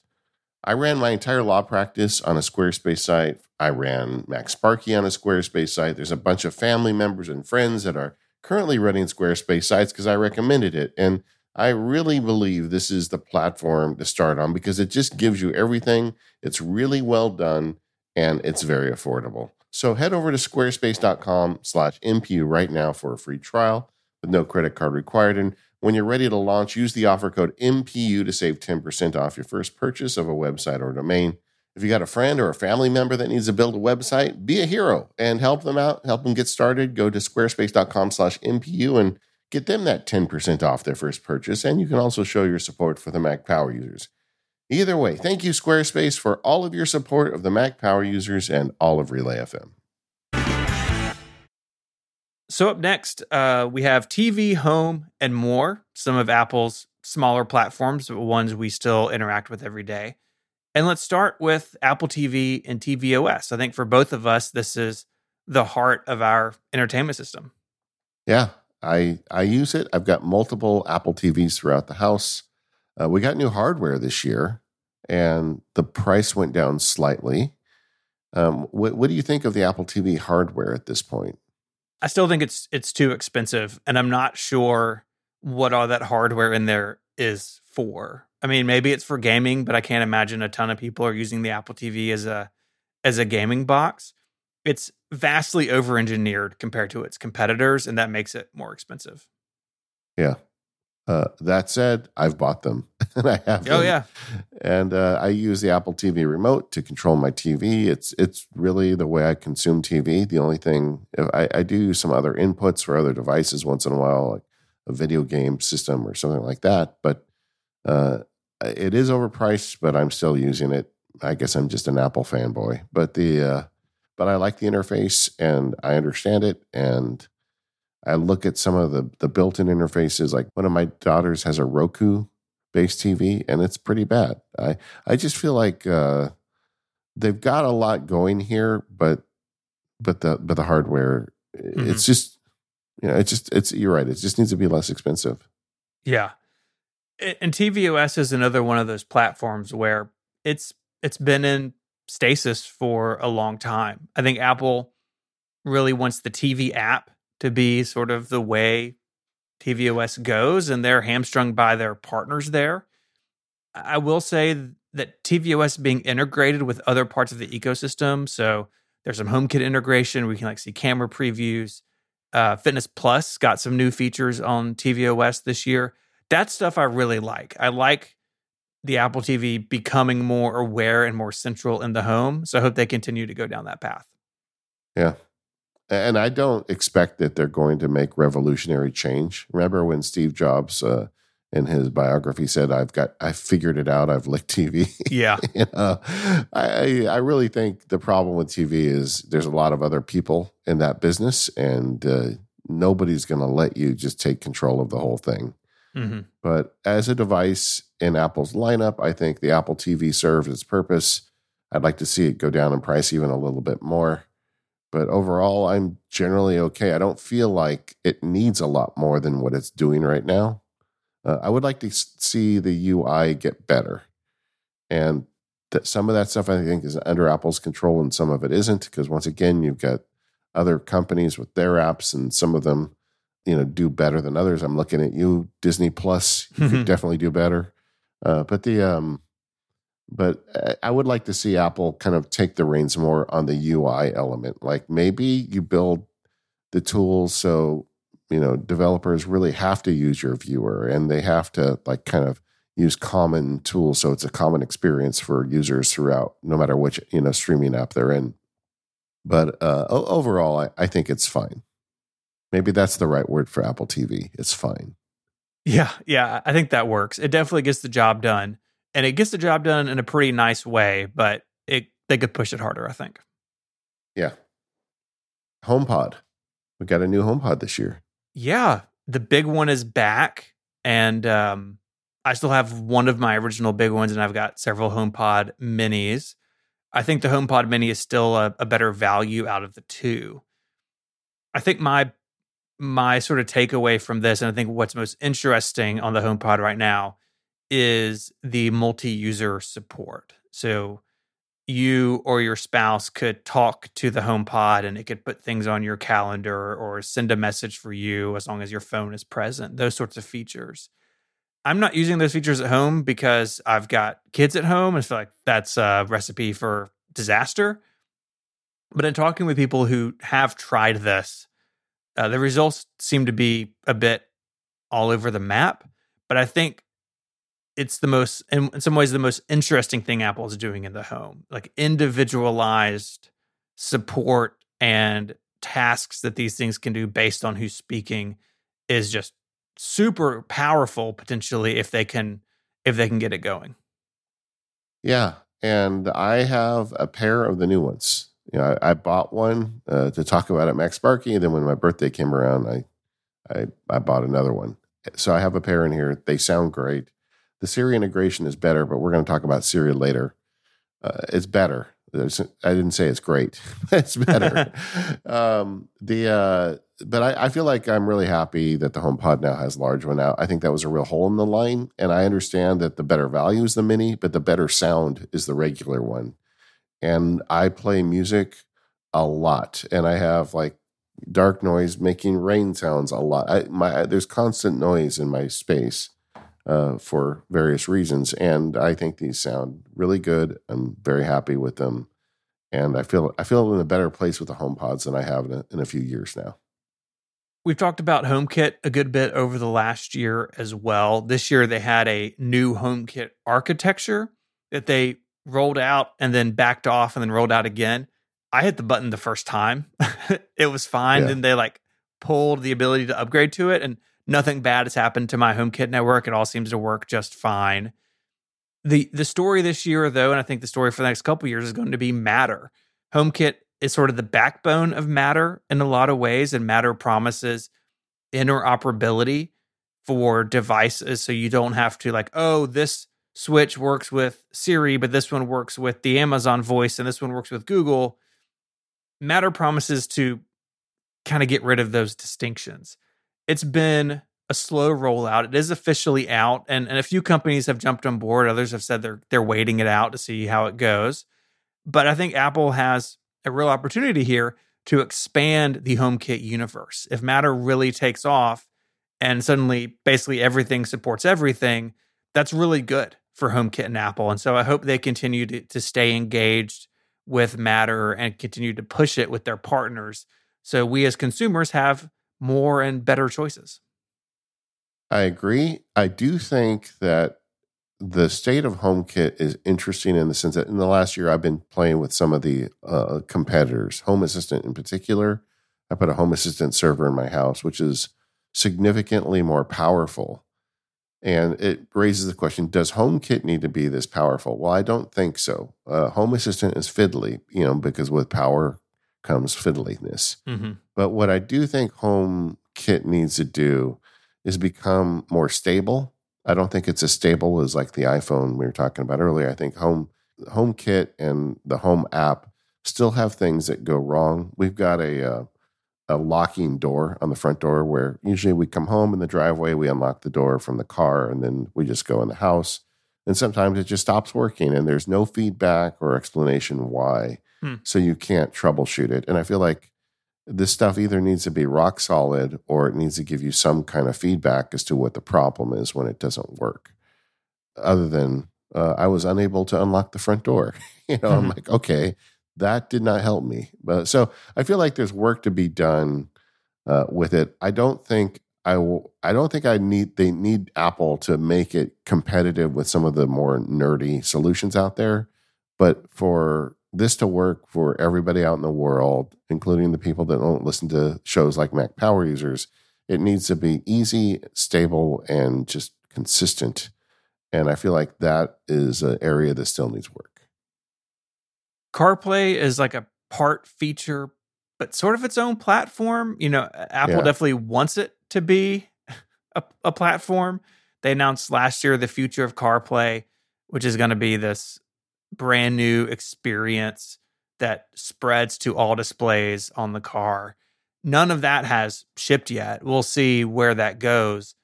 I ran my entire law practice on a Squarespace site. I ran Mac Sparky on a Squarespace site. There's a bunch of family members and friends that are currently running Squarespace sites because I recommended it. And I really believe this is the platform to start on because it just gives you everything. It's really well done, and it's very affordable. So head over to squarespace.com slash MPU right now for a free trial with no credit card required. And when you're ready to launch, use the offer code M P U to save ten percent off your first purchase of a website or domain. If you got a friend or a family member that needs to build a website, be a hero and help them out, help them get started. Go to squarespace.com slash MPU and get them that ten percent off their first purchase, and you can also show your support for the Mac Power Users. Either way, thank you, Squarespace, for all of your support of the Mac Power Users and all of Relay F M. So up next, uh, we have T V, Home, and More, some of Apple's smaller platforms, but ones we still interact with every day. And let's start with Apple T V and tvOS. I think for both of us, this is the heart of our entertainment system. Yeah. I I use it. I've got multiple Apple T Vs throughout the house. Uh, we got new hardware this year, and the price went down slightly. Um, what, what do you think of the Apple T V hardware at this point? I still think it's it's too expensive, and I'm not sure what all that hardware in there is for. I mean, maybe it's for gaming, but I can't imagine a ton of people are using the Apple T V as a as a gaming box. It's vastly over-engineered compared to its competitors, and that makes it more expensive. Yeah. Uh, that said, I've bought them, and I have. Oh them. Yeah. And uh, I use the Apple T V remote to control my T V. It's it's really the way I consume T V. The only thing I, I do use some other inputs for other devices once in a while, like a video game system or something like that. But uh, it is overpriced, but I'm still using it. I guess I'm just an Apple fanboy, but the. Uh, But I like the interface, and I understand it, and I look at some of the, the built-in interfaces. Like one of my daughters has a Roku-based T V, and it's pretty bad. I, I just feel like uh, they've got a lot going here, but but the but the hardware, mm-hmm. it's just you know, it's just it's you're right. It just needs to be less expensive. Yeah, and tvOS is another one of those platforms where it's it's been in stasis for a long time. I think Apple really wants the T V app to be sort of the way tvOS goes, and they're hamstrung by their partners there. I will say that tvOS being integrated with other parts of the ecosystem, so there's some HomeKit integration, we can like see camera previews. Uh, Fitness Plus got some new features on tvOS this year. That's stuff I really like. I like the Apple T V becoming more aware and more central in the home. So I hope they continue to go down that path. Yeah. And I don't expect that they're going to make revolutionary change. Remember when Steve Jobs uh, in his biography said, I've got, I figured it out, I've licked T V. Yeah. you know, I I really think the problem with T V is there's a lot of other people in that business, and uh, nobody's going to let you just take control of the whole thing. Mm-hmm. But as a device in Apple's lineup, I think the Apple T V serves its purpose. I'd like to see it go down in price even a little bit more. But overall, I'm generally okay. I don't feel like it needs a lot more than what it's doing right now. Uh, I would like to see the U I get better. And that some of that stuff, I think, is under Apple's control and some of it isn't. Because once again, you've got other companies with their apps, and some of them, you know, do better than others. I'm looking at you, Disney Plus. You could definitely do better. Uh, but the... um. But I would like to see Apple kind of take the reins more on the U I element. Like maybe you build the tools so, you know, developers really have to use your viewer, and they have to like kind of use common tools so it's a common experience for users throughout, no matter which, you know, streaming app they're in. But uh, overall, I, I think it's fine. Maybe that's the right word for Apple T V. It's fine. Yeah, yeah, I think that works. It definitely gets the job done. And it gets the job done in a pretty nice way, but it they could push it harder, I think. Yeah. HomePod. We got a new HomePod this year. Yeah. The big one is back. And um, I still have one of my original big ones, and I've got several HomePod minis. I think the HomePod mini is still a, a better value out of the two. I think my my sort of takeaway from this, and I think what's most interesting on the HomePod right now, is the multi-user support. So you or your spouse could talk to the HomePod, and it could put things on your calendar or send a message for you as long as your phone is present, those sorts of features. I'm not using those features at home because I've got kids at home, and I feel like that's a recipe for disaster. But in talking with people who have tried this, uh, the results seem to be a bit all over the map. But I think it's the most, in some ways, the most interesting thing Apple is doing in the home, like individualized support and tasks that these things can do based on who's speaking is just super powerful potentially if they can, if they can get it going. Yeah. And I have a pair of the new ones. You know, I, I bought one uh, to talk about at Max Sparky. And then when my birthday came around, I, I, I bought another one. So I have a pair in here. They sound great. The Siri integration is better, but we're going to talk about Siri later. Uh, it's better. There's, I didn't say it's great. It's better. um, the uh, but I, I feel like I'm really happy that the HomePod now has large one out. I think that was a real hole in the line, and I understand that the better value is the mini, but the better sound is the regular one. And I play music a lot, and I have like dark noise making rain sounds a lot. I, my there's constant noise in my space. Uh, for various reasons. And I think these sound really good. I'm very happy with them. And I feel I feel in a better place with the HomePods than I have in a, in a few years now. We've talked about HomeKit a good bit over the last year as well. This year they had a new HomeKit architecture that they rolled out and then backed off and then rolled out again. I hit the button the first time. It was fine. Yeah. Then they like pulled the ability to upgrade to it, and nothing bad has happened to my HomeKit network. It all seems to work just fine. The The story this year, though, and I think the story for the next couple of years, is going to be Matter. HomeKit is sort of the backbone of Matter in a lot of ways, and Matter promises interoperability for devices, so you don't have to like, oh, this switch works with Siri, but this one works with the Amazon voice, and this one works with Google. Matter promises to kind of get rid of those distinctions. It's been a slow rollout. It is officially out, and, and a few companies have jumped on board. Others have said they're they're waiting it out to see how it goes. But I think Apple has a real opportunity here to expand the HomeKit universe. If Matter really takes off and suddenly basically everything supports everything, that's really good for HomeKit and Apple. And so I hope they continue to, to stay engaged with Matter and continue to push it with their partners, so we as consumers have more and better choices. I agree. I do think that the state of HomeKit is interesting in the sense that in the last year, I've been playing with some of the uh, competitors, Home Assistant in particular. I put a Home Assistant server in my house, which is significantly more powerful. And it raises the question, does HomeKit need to be this powerful? Well, I don't think so. Uh, Home Assistant is fiddly, you know, because with power comes fiddliness. Mm-hmm. But what I do think HomeKit needs to do is become more stable. I don't think it's as stable as like the iPhone we were talking about earlier. I think Home HomeKit and the Home app still have things that go wrong. We've got a... Uh, a locking door on the front door where usually we come home in the driveway, we unlock the door from the car, and then we just go in the house. And sometimes it just stops working and there's no feedback or explanation why. Hmm. So you can't troubleshoot it. And I feel like this stuff either needs to be rock solid or it needs to give you some kind of feedback as to what the problem is when it doesn't work. Other than uh, I was unable to unlock the front door. you know, I'm like, okay, that did not help me. But so I feel like there's work to be done uh, with it. I don't think I will, I don't think I need they need Apple to make it competitive with some of the more nerdy solutions out there. But for this to work for everybody out in the world, including the people that don't listen to shows like Mac Power Users, it needs to be easy, stable, and just consistent. And I feel like that is an area that still needs work. CarPlay is like a part feature, but sort of its own platform. You know, Apple yeah. definitely wants it to be a, a platform. They announced last year the future of CarPlay, which is going to be this brand new experience that spreads to all displays on the car. None of that has shipped yet. We'll see where that goes.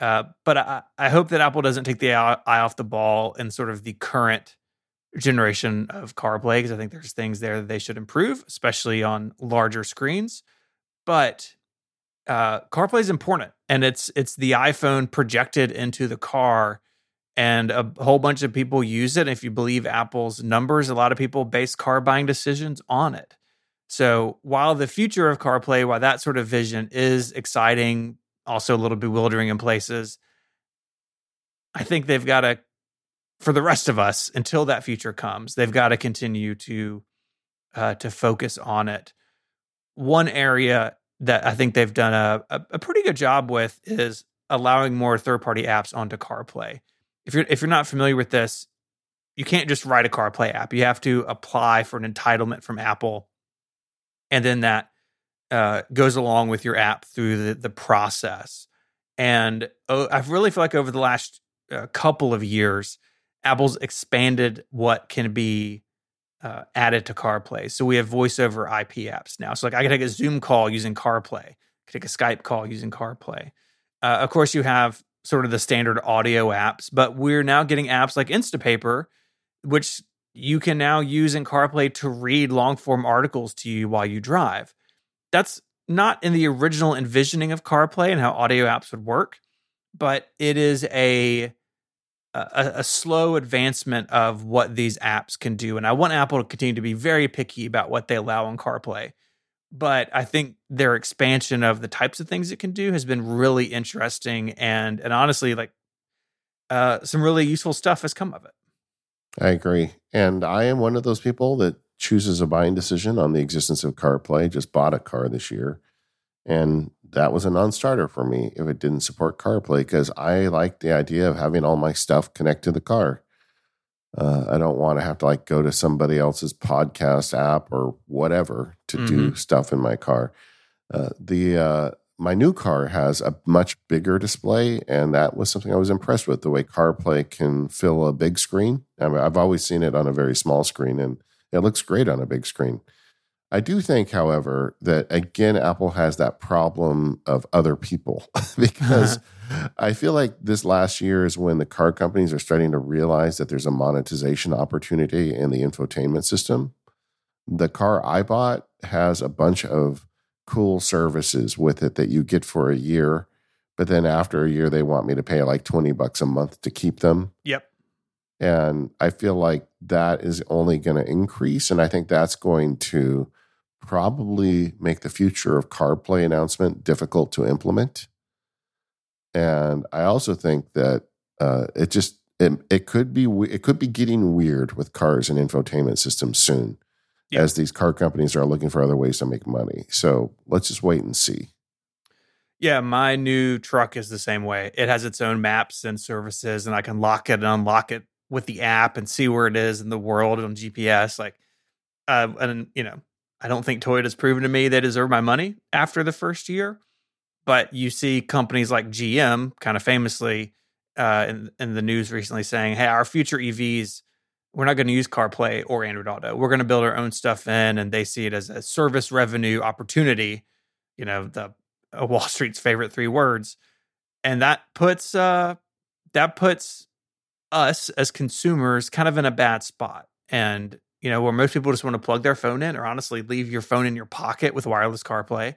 Uh, but I, I hope that Apple doesn't take the eye off the ball in sort of the current generation of CarPlay, because I think there's things there that they should improve, especially on larger screens. But uh, CarPlay is important, and it's it's the iPhone projected into the car, and a whole bunch of people use it. And if you believe Apple's numbers, a lot of people base car buying decisions on it. So while the future of CarPlay, while that sort of vision is exciting, also a little bewildering in places, I think they've got to, for the rest of us, until that future comes, they've got to continue to uh, to focus on it. One area that I think they've done a, a pretty good job with is allowing more third-party apps onto CarPlay. If you're if you're not familiar with this, you can't just write a CarPlay app. You have to apply for an entitlement from Apple, and then that uh, goes along with your app through the, the process. And oh, I really feel like over the last uh, couple of years, Apple's expanded what can be uh, added to CarPlay. So we have voice over I P apps now. So like I can take a Zoom call using CarPlay. I can take a Skype call using CarPlay. Uh, of course, you have sort of the standard audio apps, but we're now getting apps like Instapaper, which you can now use in CarPlay to read long-form articles to you while you drive. That's not in the original envisioning of CarPlay and how audio apps would work, but it is a... A, a slow advancement of what these apps can do. And I want Apple to continue to be very picky about what they allow on CarPlay. But I think their expansion of the types of things it can do has been really interesting. And and honestly, like uh, some really useful stuff has come of it. I agree. And I am one of those people that chooses a buying decision on the existence of CarPlay. Just bought a car this year. And that was a non-starter for me if it didn't support CarPlay, because I like the idea of having all my stuff connect to the car. Uh, I don't want to have to like go to somebody else's podcast app or whatever to mm-hmm. do stuff in my car. Uh, the uh, my new car has a much bigger display, and that was something I was impressed with, the way CarPlay can fill a big screen. I mean, I've always seen it on a very small screen, and it looks great on a big screen. I do think, however, that, again, Apple has that problem of other people because I feel like this last year is when the car companies are starting to realize that there's a monetization opportunity in the infotainment system. The car I bought has a bunch of cool services with it that you get for a year, but then after a year, they want me to pay like twenty bucks a month to keep them. Yep. And I feel like that is only going to increase. And I think that's going to probably make the future of CarPlay announcement difficult to implement. And I also think that uh, it just, it, it could be, it could be getting weird with cars and infotainment systems soon. yeah. as these car companies are looking for other ways to make money. So let's just wait and see. Yeah, my new truck is the same way. It has its own maps and services, and I can lock it and unlock it with the app and see where it is in the world on G P S. Like, uh, and you know, I don't think Toyota's proven to me they deserve my money after the first year. But you see companies like G M kind of famously uh, in, in the news recently saying, hey, our future E Vs, we're not going to use CarPlay or Android Auto. We're going to build our own stuff in, and they see it as a service revenue opportunity, you know, the uh, Wall Street's favorite three words. And that puts uh, that puts us as consumers kind of in a bad spot. And, you know, where most people just want to plug their phone in or honestly leave your phone in your pocket with wireless CarPlay,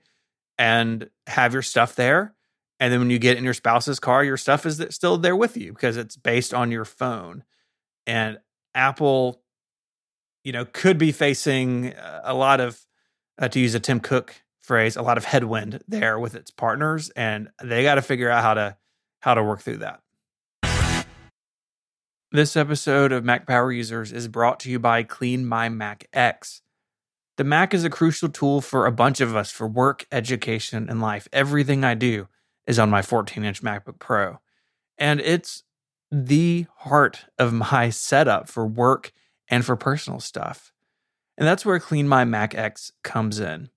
and have your stuff there. And then when you get in your spouse's car, your stuff is still there with you because it's based on your phone. And Apple, you know, could be facing a lot of, uh, to use a Tim Cook phrase, a lot of headwind there with its partners. And they got to figure out how to, how to work through that. This episode of Mac Power Users is brought to you by CleanMyMac X. The Mac is a crucial tool for a bunch of us for work, education, and life. Everything I do is on my fourteen-inch MacBook Pro. And it's the heart of my setup for work and for personal stuff. And that's where CleanMyMac X comes in.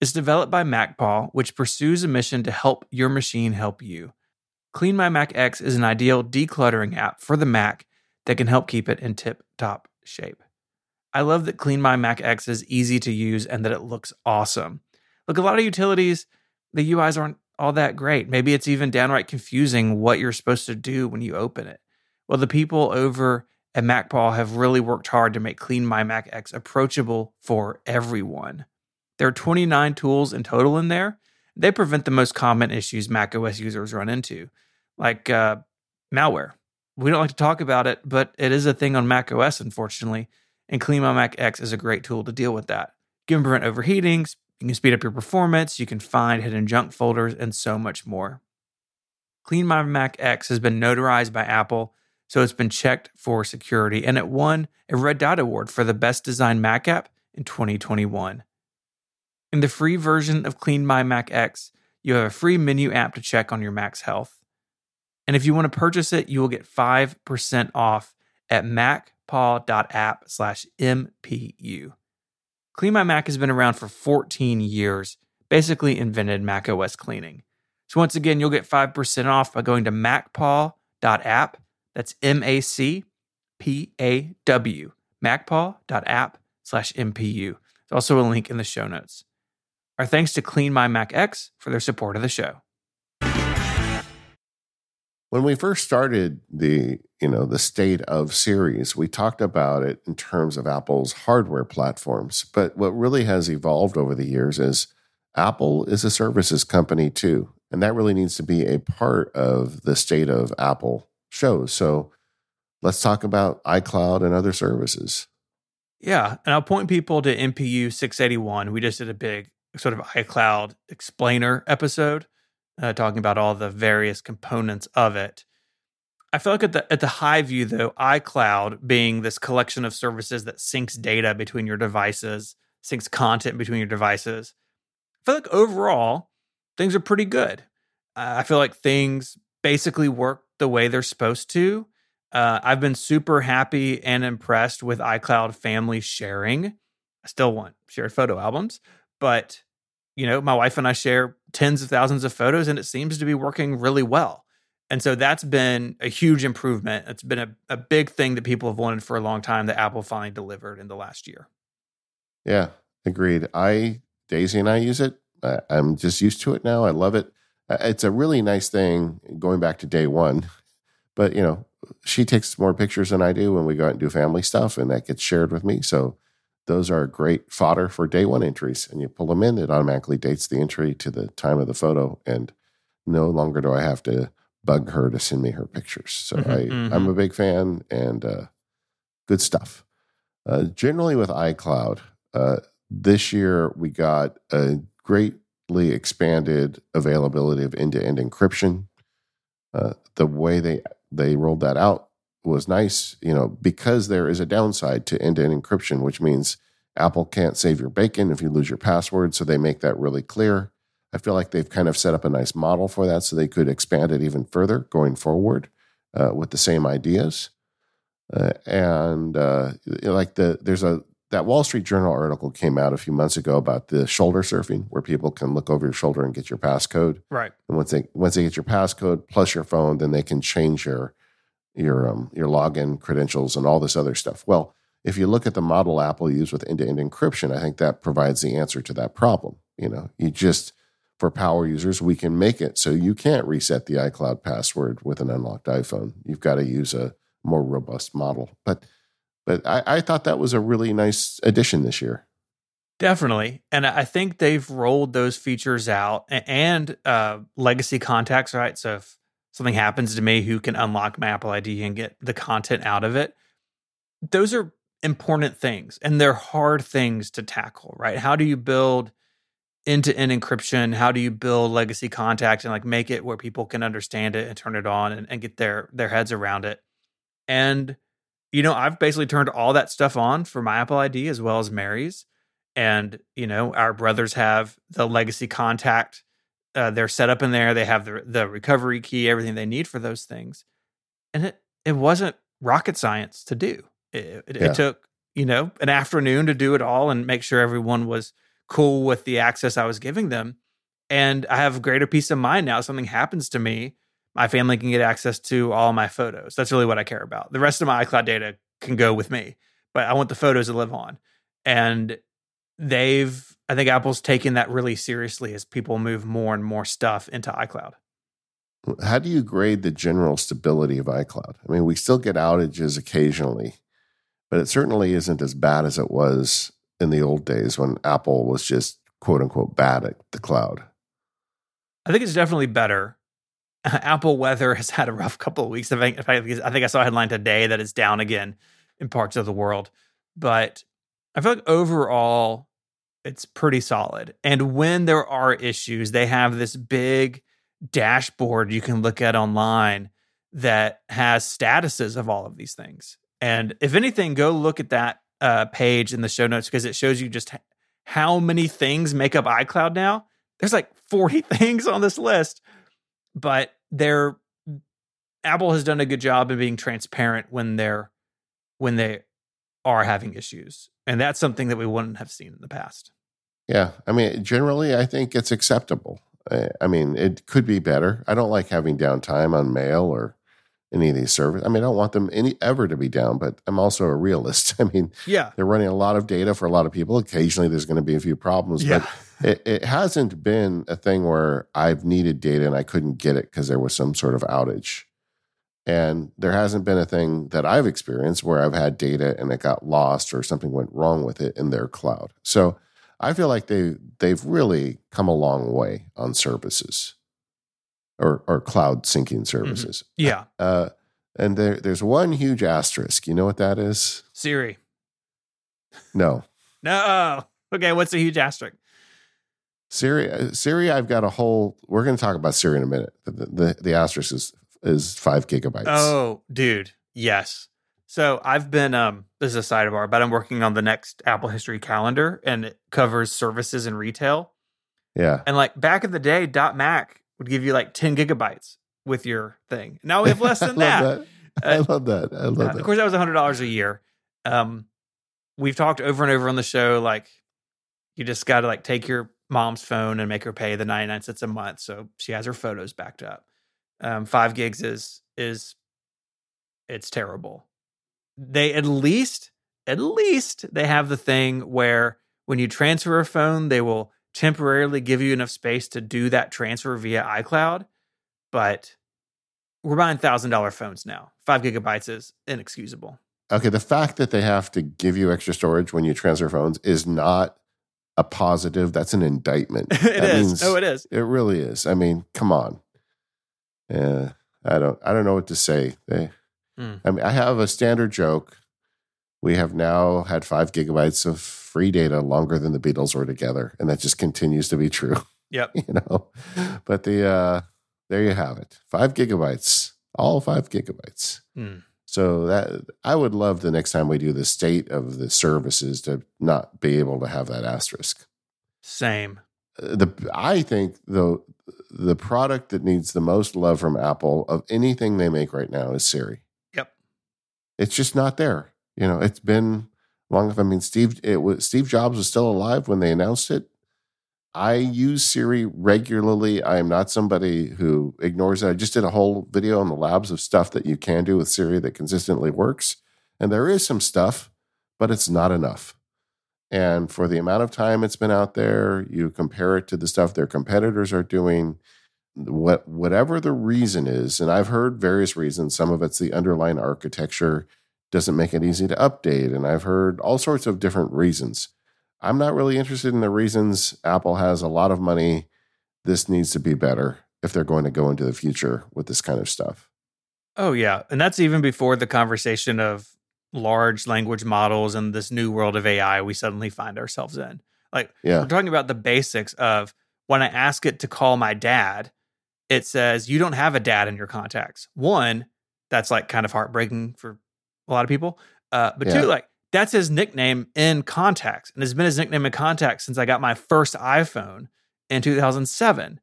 It's developed by MacPaw, which pursues a mission to help your machine help you. CleanMyMac X is an ideal decluttering app for the Mac that can help keep it in tip-top shape. I love that CleanMyMac X is easy to use and that it looks awesome. Look, a lot of utilities, the U Is aren't all that great. Maybe it's even downright confusing what you're supposed to do when you open it. Well, the people over at MacPaw have really worked hard to make CleanMyMac X approachable for everyone. There are twenty-nine tools in total in there. They prevent the most common issues macOS users run into, like uh, malware. We don't like to talk about it, but it is a thing on macOS, unfortunately. And CleanMyMac X is a great tool to deal with that. You can prevent overheating, you can speed up your performance, you can find hidden junk folders, and so much more. CleanMyMac X has been notarized by Apple, so it's been checked for security, and it won a Red Dot Award for the Best Designed Mac App in twenty twenty-one. In the free version of CleanMyMac X, you have a free menu app to check on your Mac's health. And if you want to purchase it, you will get five percent off at Mac. paw.app slash MPU. CleanMyMac has been around for fourteen years, basically invented macOS cleaning. So once again, you'll get five percent off by going to macpaw dot app. That's M A C P A W, macpaw.app slash M P U. There's also a link in the show notes. Our thanks to CleanMyMac X for their support of the show. When we first started the, you know, the State of series, we talked about it in terms of Apple's hardware platforms. But what really has evolved over the years is Apple is a services company too. And that really needs to be a part of the State of Apple shows. So let's talk about iCloud and other services. Yeah. And I'll point people to M P U six eighty-one. We just did a big sort of iCloud explainer episode. Uh, talking about all the various components of it. I feel like at the at the high view, though, iCloud being this collection of services that syncs data between your devices, syncs content between your devices, I feel like overall, things are pretty good. Uh, I feel like things basically work the way they're supposed to. Uh, I've been super happy and impressed with iCloud family sharing. I still want shared photo albums, but you know, my wife and I share tens of thousands of photos, and it seems to be working really well. And so that's been a huge improvement. It's been a, a big thing that people have wanted for a long time that Apple finally delivered in the last year. Yeah, agreed. I, Daisy and I use it. I, I'm just used to it now. I love it. It's a really nice thing going back to day one. But, you know, she takes more pictures than I do when we go out and do family stuff, and that gets shared with me. So those are great fodder for day one entries, and you pull them in, it automatically dates the entry to the time of the photo, and no longer do I have to bug her to send me her pictures. So mm-hmm, I, mm-hmm. I'm a big fan, and uh, good stuff. Uh, generally with iCloud, uh, this year we got a greatly expanded availability of end-to-end encryption. Uh, the way they they rolled that out was nice, you know, because there is a downside to end-to-end encryption, which means Apple can't save your bacon if you lose your password, so they make that really clear. I feel like they've kind of set up a nice model for that, so they could expand it even further going forward uh, with the same ideas. Uh, and uh, like the there's a that Wall Street Journal article came out a few months ago about the shoulder surfing, where people can look over your shoulder and get your passcode. Right. And once they once they get your passcode plus your phone, then they can change your your um, your login credentials and all this other stuff. Well, if you look at the model Apple used with end-to-end encryption, I think that provides the answer to that problem. You know, you just for power users, we can make it so you can't reset the iCloud password with an unlocked iPhone. You've got to use a more robust model. But but I, I thought that was a really nice addition this year. Definitely. And I think they've rolled those features out and uh, legacy contacts, right? So if something happens to me, who can unlock my Apple I D and get the content out of it? Those are important things, and they're hard things to tackle, right? How do you build end-to-end encryption? How do you build legacy contact and like make it where people can understand it and turn it on and, and get their their heads around it? And, you know, I've basically turned all that stuff on for my Apple I D as well as Mary's. And, you know, our brothers have the legacy contact. Uh, they're set up in there. They have the the recovery key, everything they need for those things. And it, it wasn't rocket science to do. It, it, yeah. it took, you know, an afternoon to do it all and make sure everyone was cool with the access I was giving them. And I have greater peace of mind now. If something happens to me, my family can get access to all my photos. That's really what I care about. The rest of my iCloud data can go with me, but I want the photos to live on. And they've, I think Apple's taken that really seriously as people move more and more stuff into iCloud. How do you grade the general stability of iCloud? I mean, we still get outages occasionally, but it certainly isn't as bad as it was in the old days when Apple was just quote unquote bad at the cloud. I think it's definitely better. Apple weather has had a rough couple of weeks. I think, I think I saw a headline today that it's down again in parts of the world. But I feel like overall, it's pretty solid. And when there are issues, they have this big dashboard you can look at online that has statuses of all of these things. And if anything, go look at that uh, page in the show notes, because it shows you just how many things make up iCloud now. There's like forty things on this list. But they're Apple has done a good job of being transparent when they're when they are having issues, and that's something that we wouldn't have seen in the past. Yeah, I mean, generally, I think it's acceptable. I, I mean, it could be better. I don't like having downtime on Mail or any of these services. I mean, I don't want them any ever to be down, but I'm also a realist. I mean, yeah, they're running a lot of data for a lot of people. Occasionally, there's going to be a few problems, yeah. but. It, it hasn't been a thing where I've needed data and I couldn't get it because there was some sort of outage. And there hasn't been a thing that I've experienced where I've had data and it got lost or something went wrong with it in their cloud. So I feel like they, they've really come a long way on services or, or cloud syncing services. Mm-hmm. Yeah. Uh, and there, there's one huge asterisk. You know what that is? Siri. No. No. Okay, what's a huge asterisk? Siri, Siri, I've got a whole, we're going to talk about Siri in a minute. The, the, the asterisk is, is five gigabytes. Oh, dude. Yes. So I've been, um, this is a sidebar, but I'm working on the next Apple history calendar, and it covers services and retail. Yeah. And like back in the day, .Mac would give you like ten gigabytes with your thing. Now we have less than I that. that. I uh, love that. I love uh, that. Of course, that was one hundred dollars a year. Um, we've talked over and over on the show, like you just got to like take your mom's phone and make her pay the ninety-nine cents a month, so she has her photos backed up. Um, five gigs is is it's terrible. They at least at least they have the thing where when you transfer a phone, they will temporarily give you enough space to do that transfer via iCloud. But we're buying thousand dollar phones now. Five gigabytes is inexcusable. Okay, the fact that they have to give you extra storage when you transfer phones is not a positive. That's an indictment. It that is. Oh, it is. It really is. I mean, come on. Yeah, I don't. I don't know what to say. They, mm. I mean, I have a standard joke. We have now had five gigabytes of free data longer than the Beatles were together, and that just continues to be true. Yep. You know, but the uh, there you have it. Five gigabytes. All five gigabytes. Mm. So that I would love the next time we do the state of the services to not be able to have that asterisk. Same. The I think the the product that needs the most love from Apple of anything they make right now is Siri. Yep. It's just not there. You know, it's been long enough. I mean, Steve it was Steve Jobs was still alive when they announced it. I use Siri regularly. I am not somebody who ignores it. I just did a whole video on the labs of stuff that you can do with Siri that consistently works. And there is some stuff, but it's not enough. And for the amount of time it's been out there, you compare it to the stuff their competitors are doing, what whatever the reason is, and I've heard various reasons. Some of it's the underlying architecture doesn't make it easy to update. And I've heard all sorts of different reasons. I'm not really interested in the reasons. Apple has a lot of money. This needs to be better if they're going to go into the future with this kind of stuff. Oh, yeah. And that's even before the conversation of large language models and this new world of A I we suddenly find ourselves in. Like, yeah. We're talking about the basics of when I ask it to call my dad, it says, you don't have a dad in your contacts. One, that's like kind of heartbreaking for a lot of people. Uh, but yeah. two, like, that's his nickname in contacts. And it's been his nickname in contacts since I got my first iPhone in two thousand seven.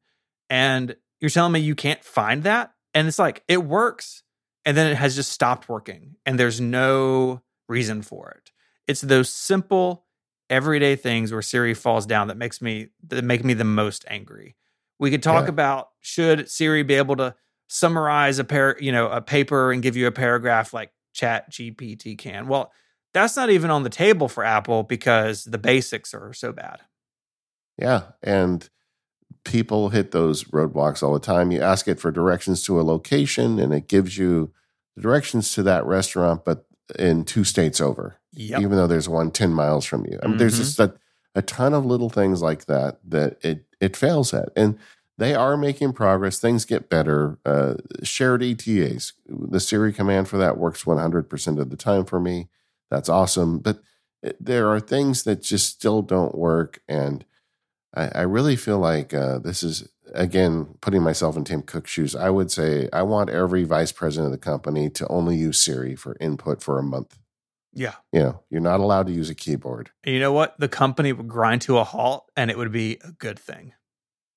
And you're telling me you can't find that? And it's like, it works. And then it has just stopped working. And there's no reason for it. It's those simple, everyday things where Siri falls down that makes me that make me the most angry. We could talk yeah. about, should Siri be able to summarize a par- you know, a paper and give you a paragraph like Chat G P T can? Well, that's not even on the table for Apple because the basics are so bad. Yeah, and people hit those roadblocks all the time. You ask it for directions to a location, and it gives you the directions to that restaurant, but in two states over, yep. even though there's one ten miles from you. I mean, mm-hmm. there's just a, a ton of little things like that that it, it fails at. And they are making progress. Things get better. Uh, shared E T As, the Siri command for that works one hundred percent of the time for me. That's awesome. But there are things that just still don't work. And I, I really feel like uh, this is, again, putting myself in Tim Cook's shoes. I would say I want every vice president of the company to only use Siri for input for a month. Yeah. You know, you're not allowed to use a keyboard. And you know what? The company would grind to a halt and it would be a good thing.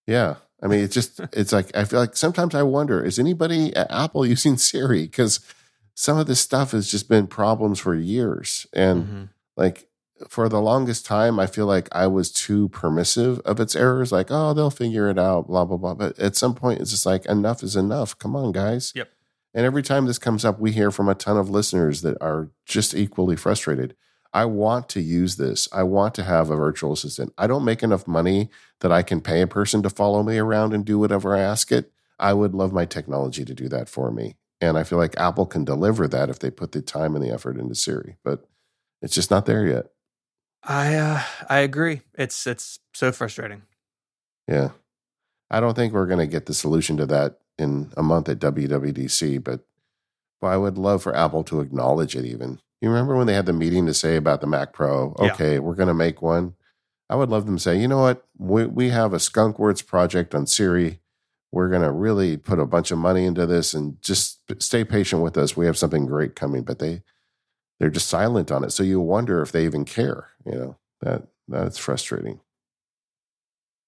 Yeah. I mean, it's just, it's like, I feel like sometimes I wonder, is anybody at Apple using Siri? Because some of this stuff has just been problems for years. And mm-hmm. like for the longest time, I feel like I was too permissive of its errors. Like, oh, they'll figure it out, blah, blah, blah. But at some point, it's just like, enough is enough. Come on, guys. Yep. And every time this comes up, we hear from a ton of listeners that are just equally frustrated. I want to use this. I want to have a virtual assistant. I don't make enough money that I can pay a person to follow me around and do whatever I ask it. I would love my technology to do that for me. And I feel like Apple can deliver that if they put the time and the effort into Siri, but it's just not there yet. I uh, I agree. It's it's so frustrating. Yeah. I don't think we're going to get the solution to that in a month at W W D C, but I would love for Apple to acknowledge it even. You remember when they had the meeting to say about the Mac Pro, okay, yeah. we're going to make one. I would love them to say, you know what? We, we have a skunkworks project on Siri. We're going to really put a bunch of money into this and just stay patient with us. We have something great coming, but they, they're just silent on it. So you wonder if they even care, you know, that that's frustrating.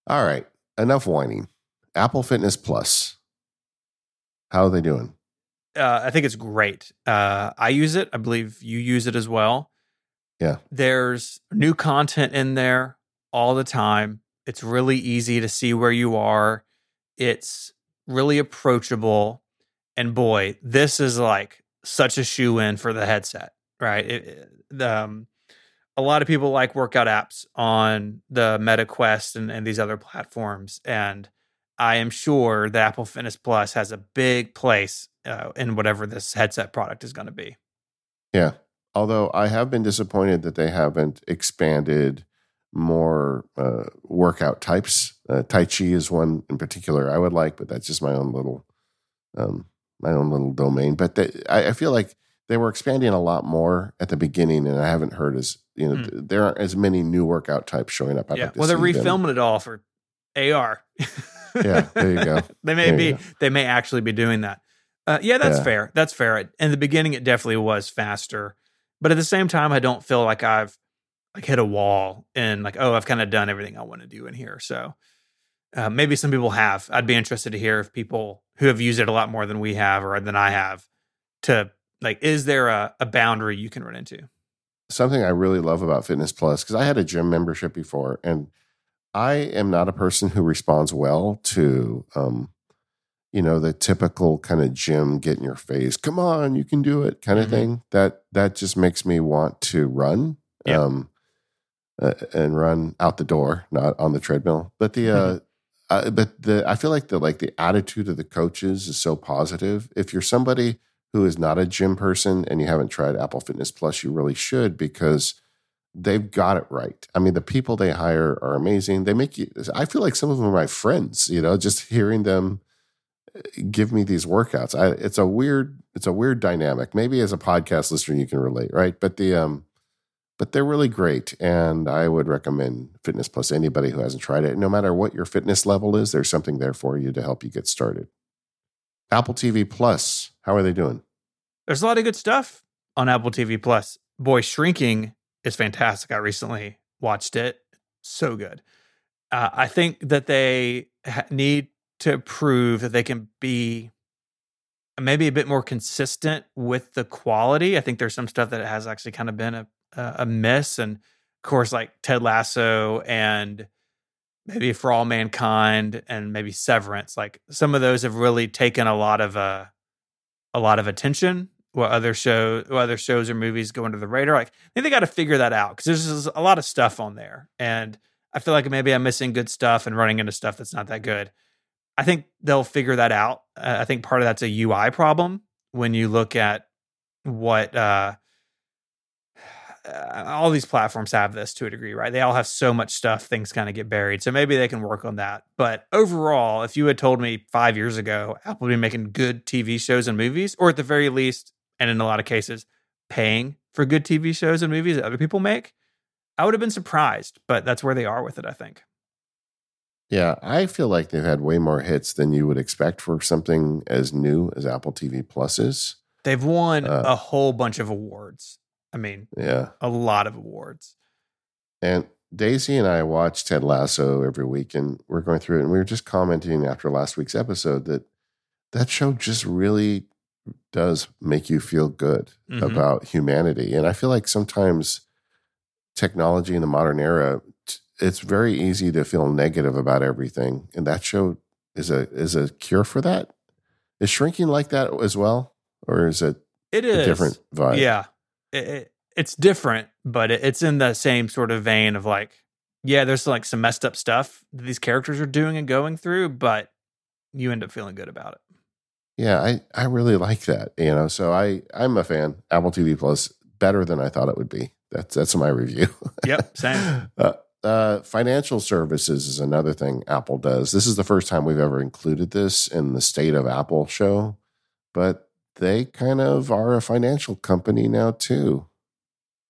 All right. Enough whining. Apple Fitness Plus. How are they doing? Uh, I think it's great. Uh, I use it. I believe you use it as well. Yeah. There's new content in there all the time. It's really easy to see where you are. It's really approachable. And boy, this is like such a shoe-in for the headset, right? It, it, um, a lot of people like workout apps on the Meta Quest and, and these other platforms. And I am sure that Apple Fitness Plus has a big place uh, in whatever this headset product is going to be. Yeah. Although I have been disappointed that they haven't expanded more uh, workout types. Uh, tai Chi is one in particular I would like, but that's just my own little, um, my own little domain. But they, I, I feel like they were expanding a lot more at the beginning, and I haven't heard as you know mm. th- there aren't as many new workout types showing up. I'd yeah, like well, they're refilming them. It all for A R. Yeah, there you go. They may there be, they may actually be doing that. Uh, yeah, that's yeah. fair. That's fair. In the beginning, it definitely was faster. But at the same time, I don't feel like I've like hit a wall and like, oh, I've kind of done everything I want to do in here. So uh, maybe some people have. I'd be interested to hear if people who have used it a lot more than we have or than I have to like, is there a, a boundary you can run into? Something I really love about Fitness Plus, because I had a gym membership before, and I am not a person who responds well to, um, you know, the typical kind of gym get in your face, come on, you can do it kind of mm-hmm. thing. That that just makes me want to run yep. um, uh, and run out the door, not on the treadmill. But the uh, mm-hmm. uh, but the I feel like the like the attitude of the coaches is so positive. If you're somebody who is not a gym person and you haven't tried Apple Fitness Plus, you really should, because they've got it right. I mean, the people they hire are amazing. They make you, I feel like some of them are my friends, you know, just hearing them give me these workouts. I, it's a weird, it's a weird dynamic. Maybe as a podcast listener, you can relate, right? But the, um, but they're really great. And I would recommend Fitness Plus to anybody who hasn't tried it. No matter what your fitness level is, there's something there for you to help you get started. Apple T V Plus, how are they doing? There's a lot of good stuff on Apple T V Plus. Boy, Shrinking is fantastic. I recently watched it. So good. Uh, I think that they ha- need to prove that they can be maybe a bit more consistent with the quality. I think there's some stuff that has actually kind of been a, a, a miss. And of course, like Ted Lasso and maybe For All Mankind and maybe Severance, like some of those have really taken a lot of uh, a lot of attention. What other shows, what other shows or movies go under the radar? Like, I think they got to figure that out, because there's just a lot of stuff on there, and I feel like maybe I'm missing good stuff and running into stuff that's not that good. I think they'll figure that out. Uh, I think part of that's a U I problem when you look at what. Uh, all these platforms have this to a degree, right? They all have so much stuff, things kind of get buried. So maybe they can work on that. But overall, if you had told me five years ago, Apple would be making good T V shows and movies, or at the very least, and in a lot of cases, paying for good T V shows and movies that other people make, I would have been surprised, but that's where they are with it, I think. Yeah, I feel like they've had way more hits than you would expect for something as new as Apple T V Plus is. They've won uh, a whole bunch of awards. I mean, yeah, a lot of awards. And Daisy and I watch Ted Lasso every week, and we're going through it, and we were just commenting after last week's episode that that show just really does make you feel good mm-hmm. about humanity. And I feel like sometimes technology in the modern era, it's very easy to feel negative about everything. And that show is a is a cure for that. Is Shrinking like that as well? Or is it, it is. a different vibe? Yeah. It, it, it's different, but it, it's in the same sort of vein of like, yeah, there's like some messed up stuff that these characters are doing and going through, but you end up feeling good about it. Yeah, I, I really like that, you know. So I I'm a fan. Apple T V Plus, better than I thought it would be. That's that's my review. Yep, same. uh, uh, financial services is another thing Apple does. This is the first time we've ever included this in the State of Apple show, but they kind of are a financial company now too.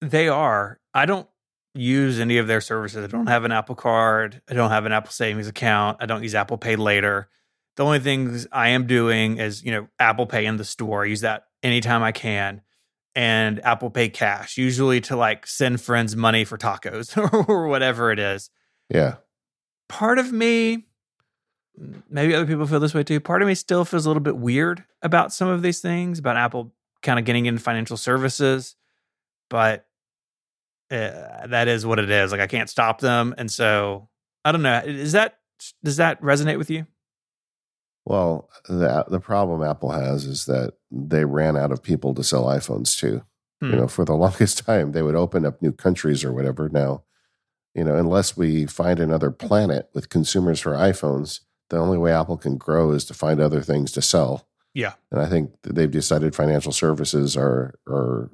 They are. I don't use any of their services. I don't have an Apple Card. I don't have an Apple Savings account. I don't use Apple Pay Later. The only things I am doing is, you know, Apple Pay in the store. I use that anytime I can. And Apple Pay Cash, usually to like send friends money for tacos or whatever it is. Yeah. Part of me, maybe other people feel this way too. Part of me still feels a little bit weird about some of these things, about Apple kind of getting into financial services, but uh, that is what it is. Like, I can't stop them. And so I don't know. Is that, does that resonate with you? Well, the, the problem Apple has is that they ran out of people to sell iPhones to. Hmm. You know, for the longest time, they would open up new countries or whatever. Now, you know, unless we find another planet with consumers for iPhones, the only way Apple can grow is to find other things to sell. Yeah. And I think they've decided financial services are are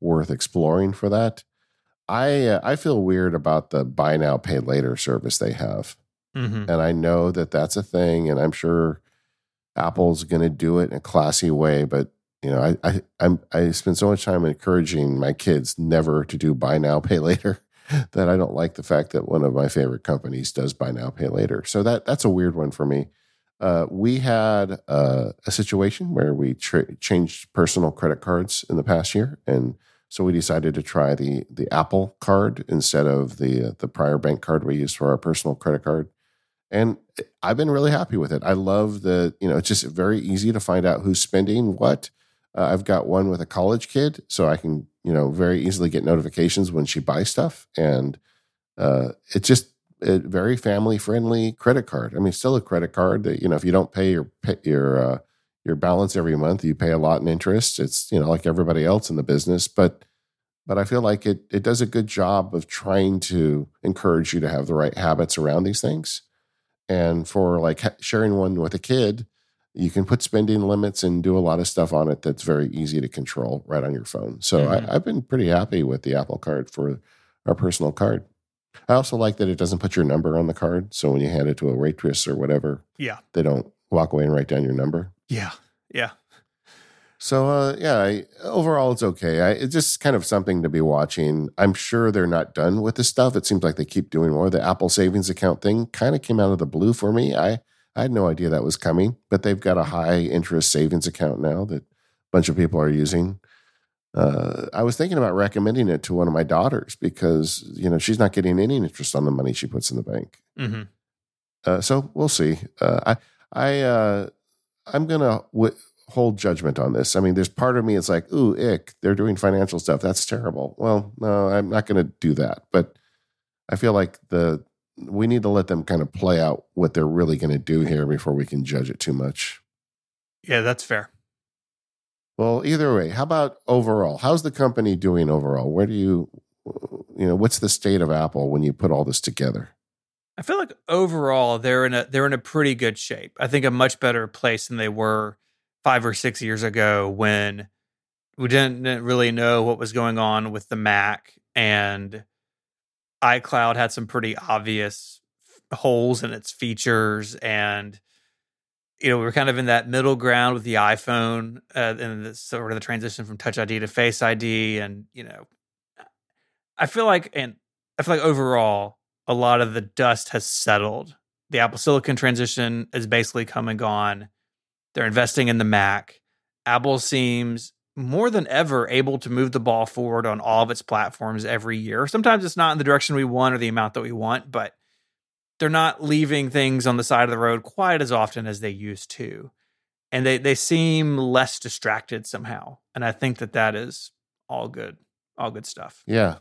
worth exploring for that. I uh, I feel weird about the buy now, pay later service they have. Mm-hmm. And I know that that's a thing, and I'm sure Apple's going to do it in a classy way. But, you know, I, I, I'm, I spend so much time encouraging my kids never to do buy now, pay later, that I don't like the fact that one of my favorite companies does buy now, pay later. So that that's a weird one for me. Uh, we had uh, a situation where we tra- changed personal credit cards in the past year, and so we decided to try the the Apple card instead of the uh, the prior bank card we used for our personal credit card. And I've been really happy with it. I love the, you know, it's just very easy to find out who's spending what. Uh, I've got one with a college kid, so I can, you know, very easily get notifications when she buys stuff. And uh, it's just a very family-friendly credit card. I mean, still a credit card that, you know, if you don't pay your your uh, your balance every month, you pay a lot in interest. It's, you know, like everybody else in the business. But but I feel like it it does a good job of trying to encourage you to have the right habits around these things. And for like sharing one with a kid, you can put spending limits and do a lot of stuff on it that's very easy to control right on your phone. So mm-hmm. I, I've been pretty happy with the Apple card for our personal card. I also like that it doesn't put your number on the card. So when you hand it to a waitress or whatever, yeah, they don't walk away and write down your number. Yeah, yeah. So uh, yeah, I, overall it's okay. I, it's just kind of something to be watching. I'm sure they're not done with this stuff. It seems like they keep doing more. The Apple savings account thing kind of came out of the blue for me. I, I had no idea that was coming, but they've got a high interest savings account now that a bunch of people are using. Uh, I was thinking about recommending it to one of my daughters because, you know, she's not getting any interest on the money she puts in the bank. Mm-hmm. Uh, so we'll see. Uh, I, I, uh, I'm gonna. W- hold judgment on this. I mean, there's part of me it's like, ooh, ick, they're doing financial stuff. That's terrible. Well, no, I'm not going to do that. But I feel like the we need to let them kind of play out what they're really going to do here before we can judge it too much. Yeah, that's fair. Well, either way, how about overall? How's the company doing overall? Where do you, you know, what's the state of Apple when you put all this together? I feel like overall they're in a they're in a pretty good shape. I think a much better place than they were five or six years ago when we didn't really know what was going on with the Mac, and iCloud had some pretty obvious holes in its features. And, you know, we were kind of in that middle ground with the iPhone uh, and the, sort of the transition from Touch I D to Face I D. And, you know, I feel like, and I feel like overall, a lot of the dust has settled. The Apple Silicon transition is basically come and gone. They're investing in the Mac. Apple seems more than ever able to move the ball forward on all of its platforms every year. Sometimes it's not in the direction we want or the amount that we want, but they're not leaving things on the side of the road quite as often as they used to. And they, they seem less distracted somehow. And I think that that is all good, all good stuff. Yeah,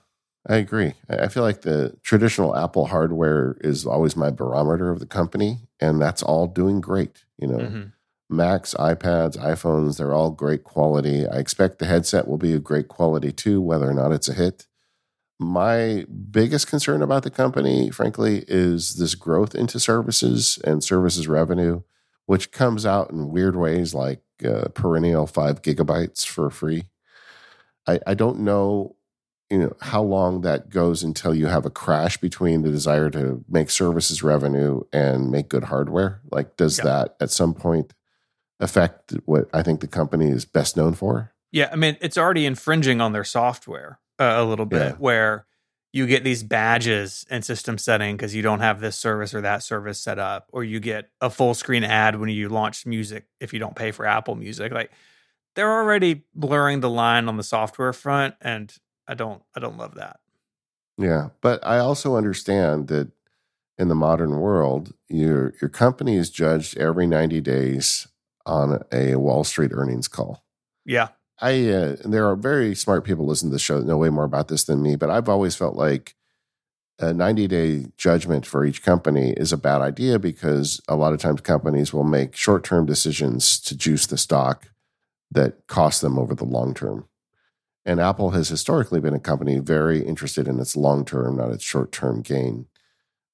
I agree. I feel like the traditional Apple hardware is always my barometer of the company, and that's all doing great, you know. Mm-hmm. Macs, iPads, iPhones, they're all great quality. I expect the headset will be of great quality too, whether or not it's a hit. My biggest concern about the company, frankly, is this growth into services and services revenue, which comes out in weird ways like uh, perennial five gigabytes for free. I, I don't know, you know, how long that goes until you have a crash between the desire to make services revenue and make good hardware. Like, does yeah. that at some point affect what I think the company is best known for? Yeah, I mean, it's already infringing on their software uh, a little bit, yeah. where you get these badges in system setting because you don't have this service or that service set up, or you get a full screen ad when you launch music if you don't pay for Apple Music. Like, they're already blurring the line on the software front, and I don't, I don't love that. Yeah, but I also understand that in the modern world, your your company is judged every ninety days. On a Wall Street earnings call. Yeah. I uh, there are very smart people listening to the show that know way more about this than me, but I've always felt like a ninety-day judgment for each company is a bad idea because a lot of times companies will make short-term decisions to juice the stock that cost them over the long term. And Apple has historically been a company very interested in its long-term, not its short-term gain.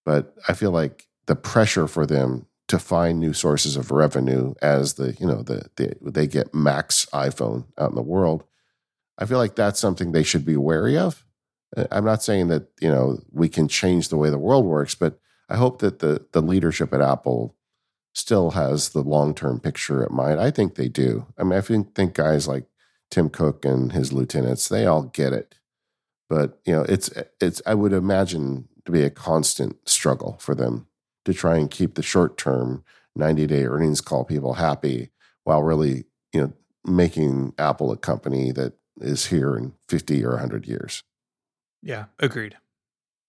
But I feel like the pressure for them to find new sources of revenue as the, you know, the, the they get Max iPhone out in the world. I feel like that's something they should be wary of. I'm not saying that, you know, we can change the way the world works, but I hope that the the leadership at Apple still has the long-term picture in mind. I think they do. I mean, I think, think guys like Tim Cook and his lieutenants, they all get it. But, you know, it's it's I would imagine to be a constant struggle for them to try and keep the short term ninety-day earnings call people happy while really, you know, making Apple a company that is here in fifty or one hundred years. Yeah, agreed.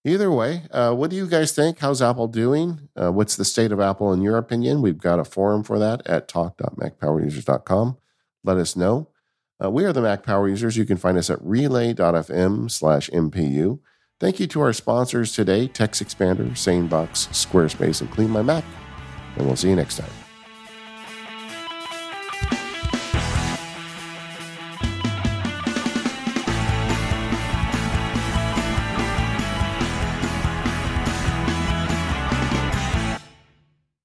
Either way, uh, what do you guys think? How's Apple doing? Uh, what's the state of Apple in your opinion? We've got a forum for that at talk dot mac power users dot com. Let us know. Uh, we are the Mac Power Users. You can find us at relay dot f m slash M P U. Thank you to our sponsors today, TextExpander, Sanebox, Squarespace, and CleanMyMac. And we'll see you next time.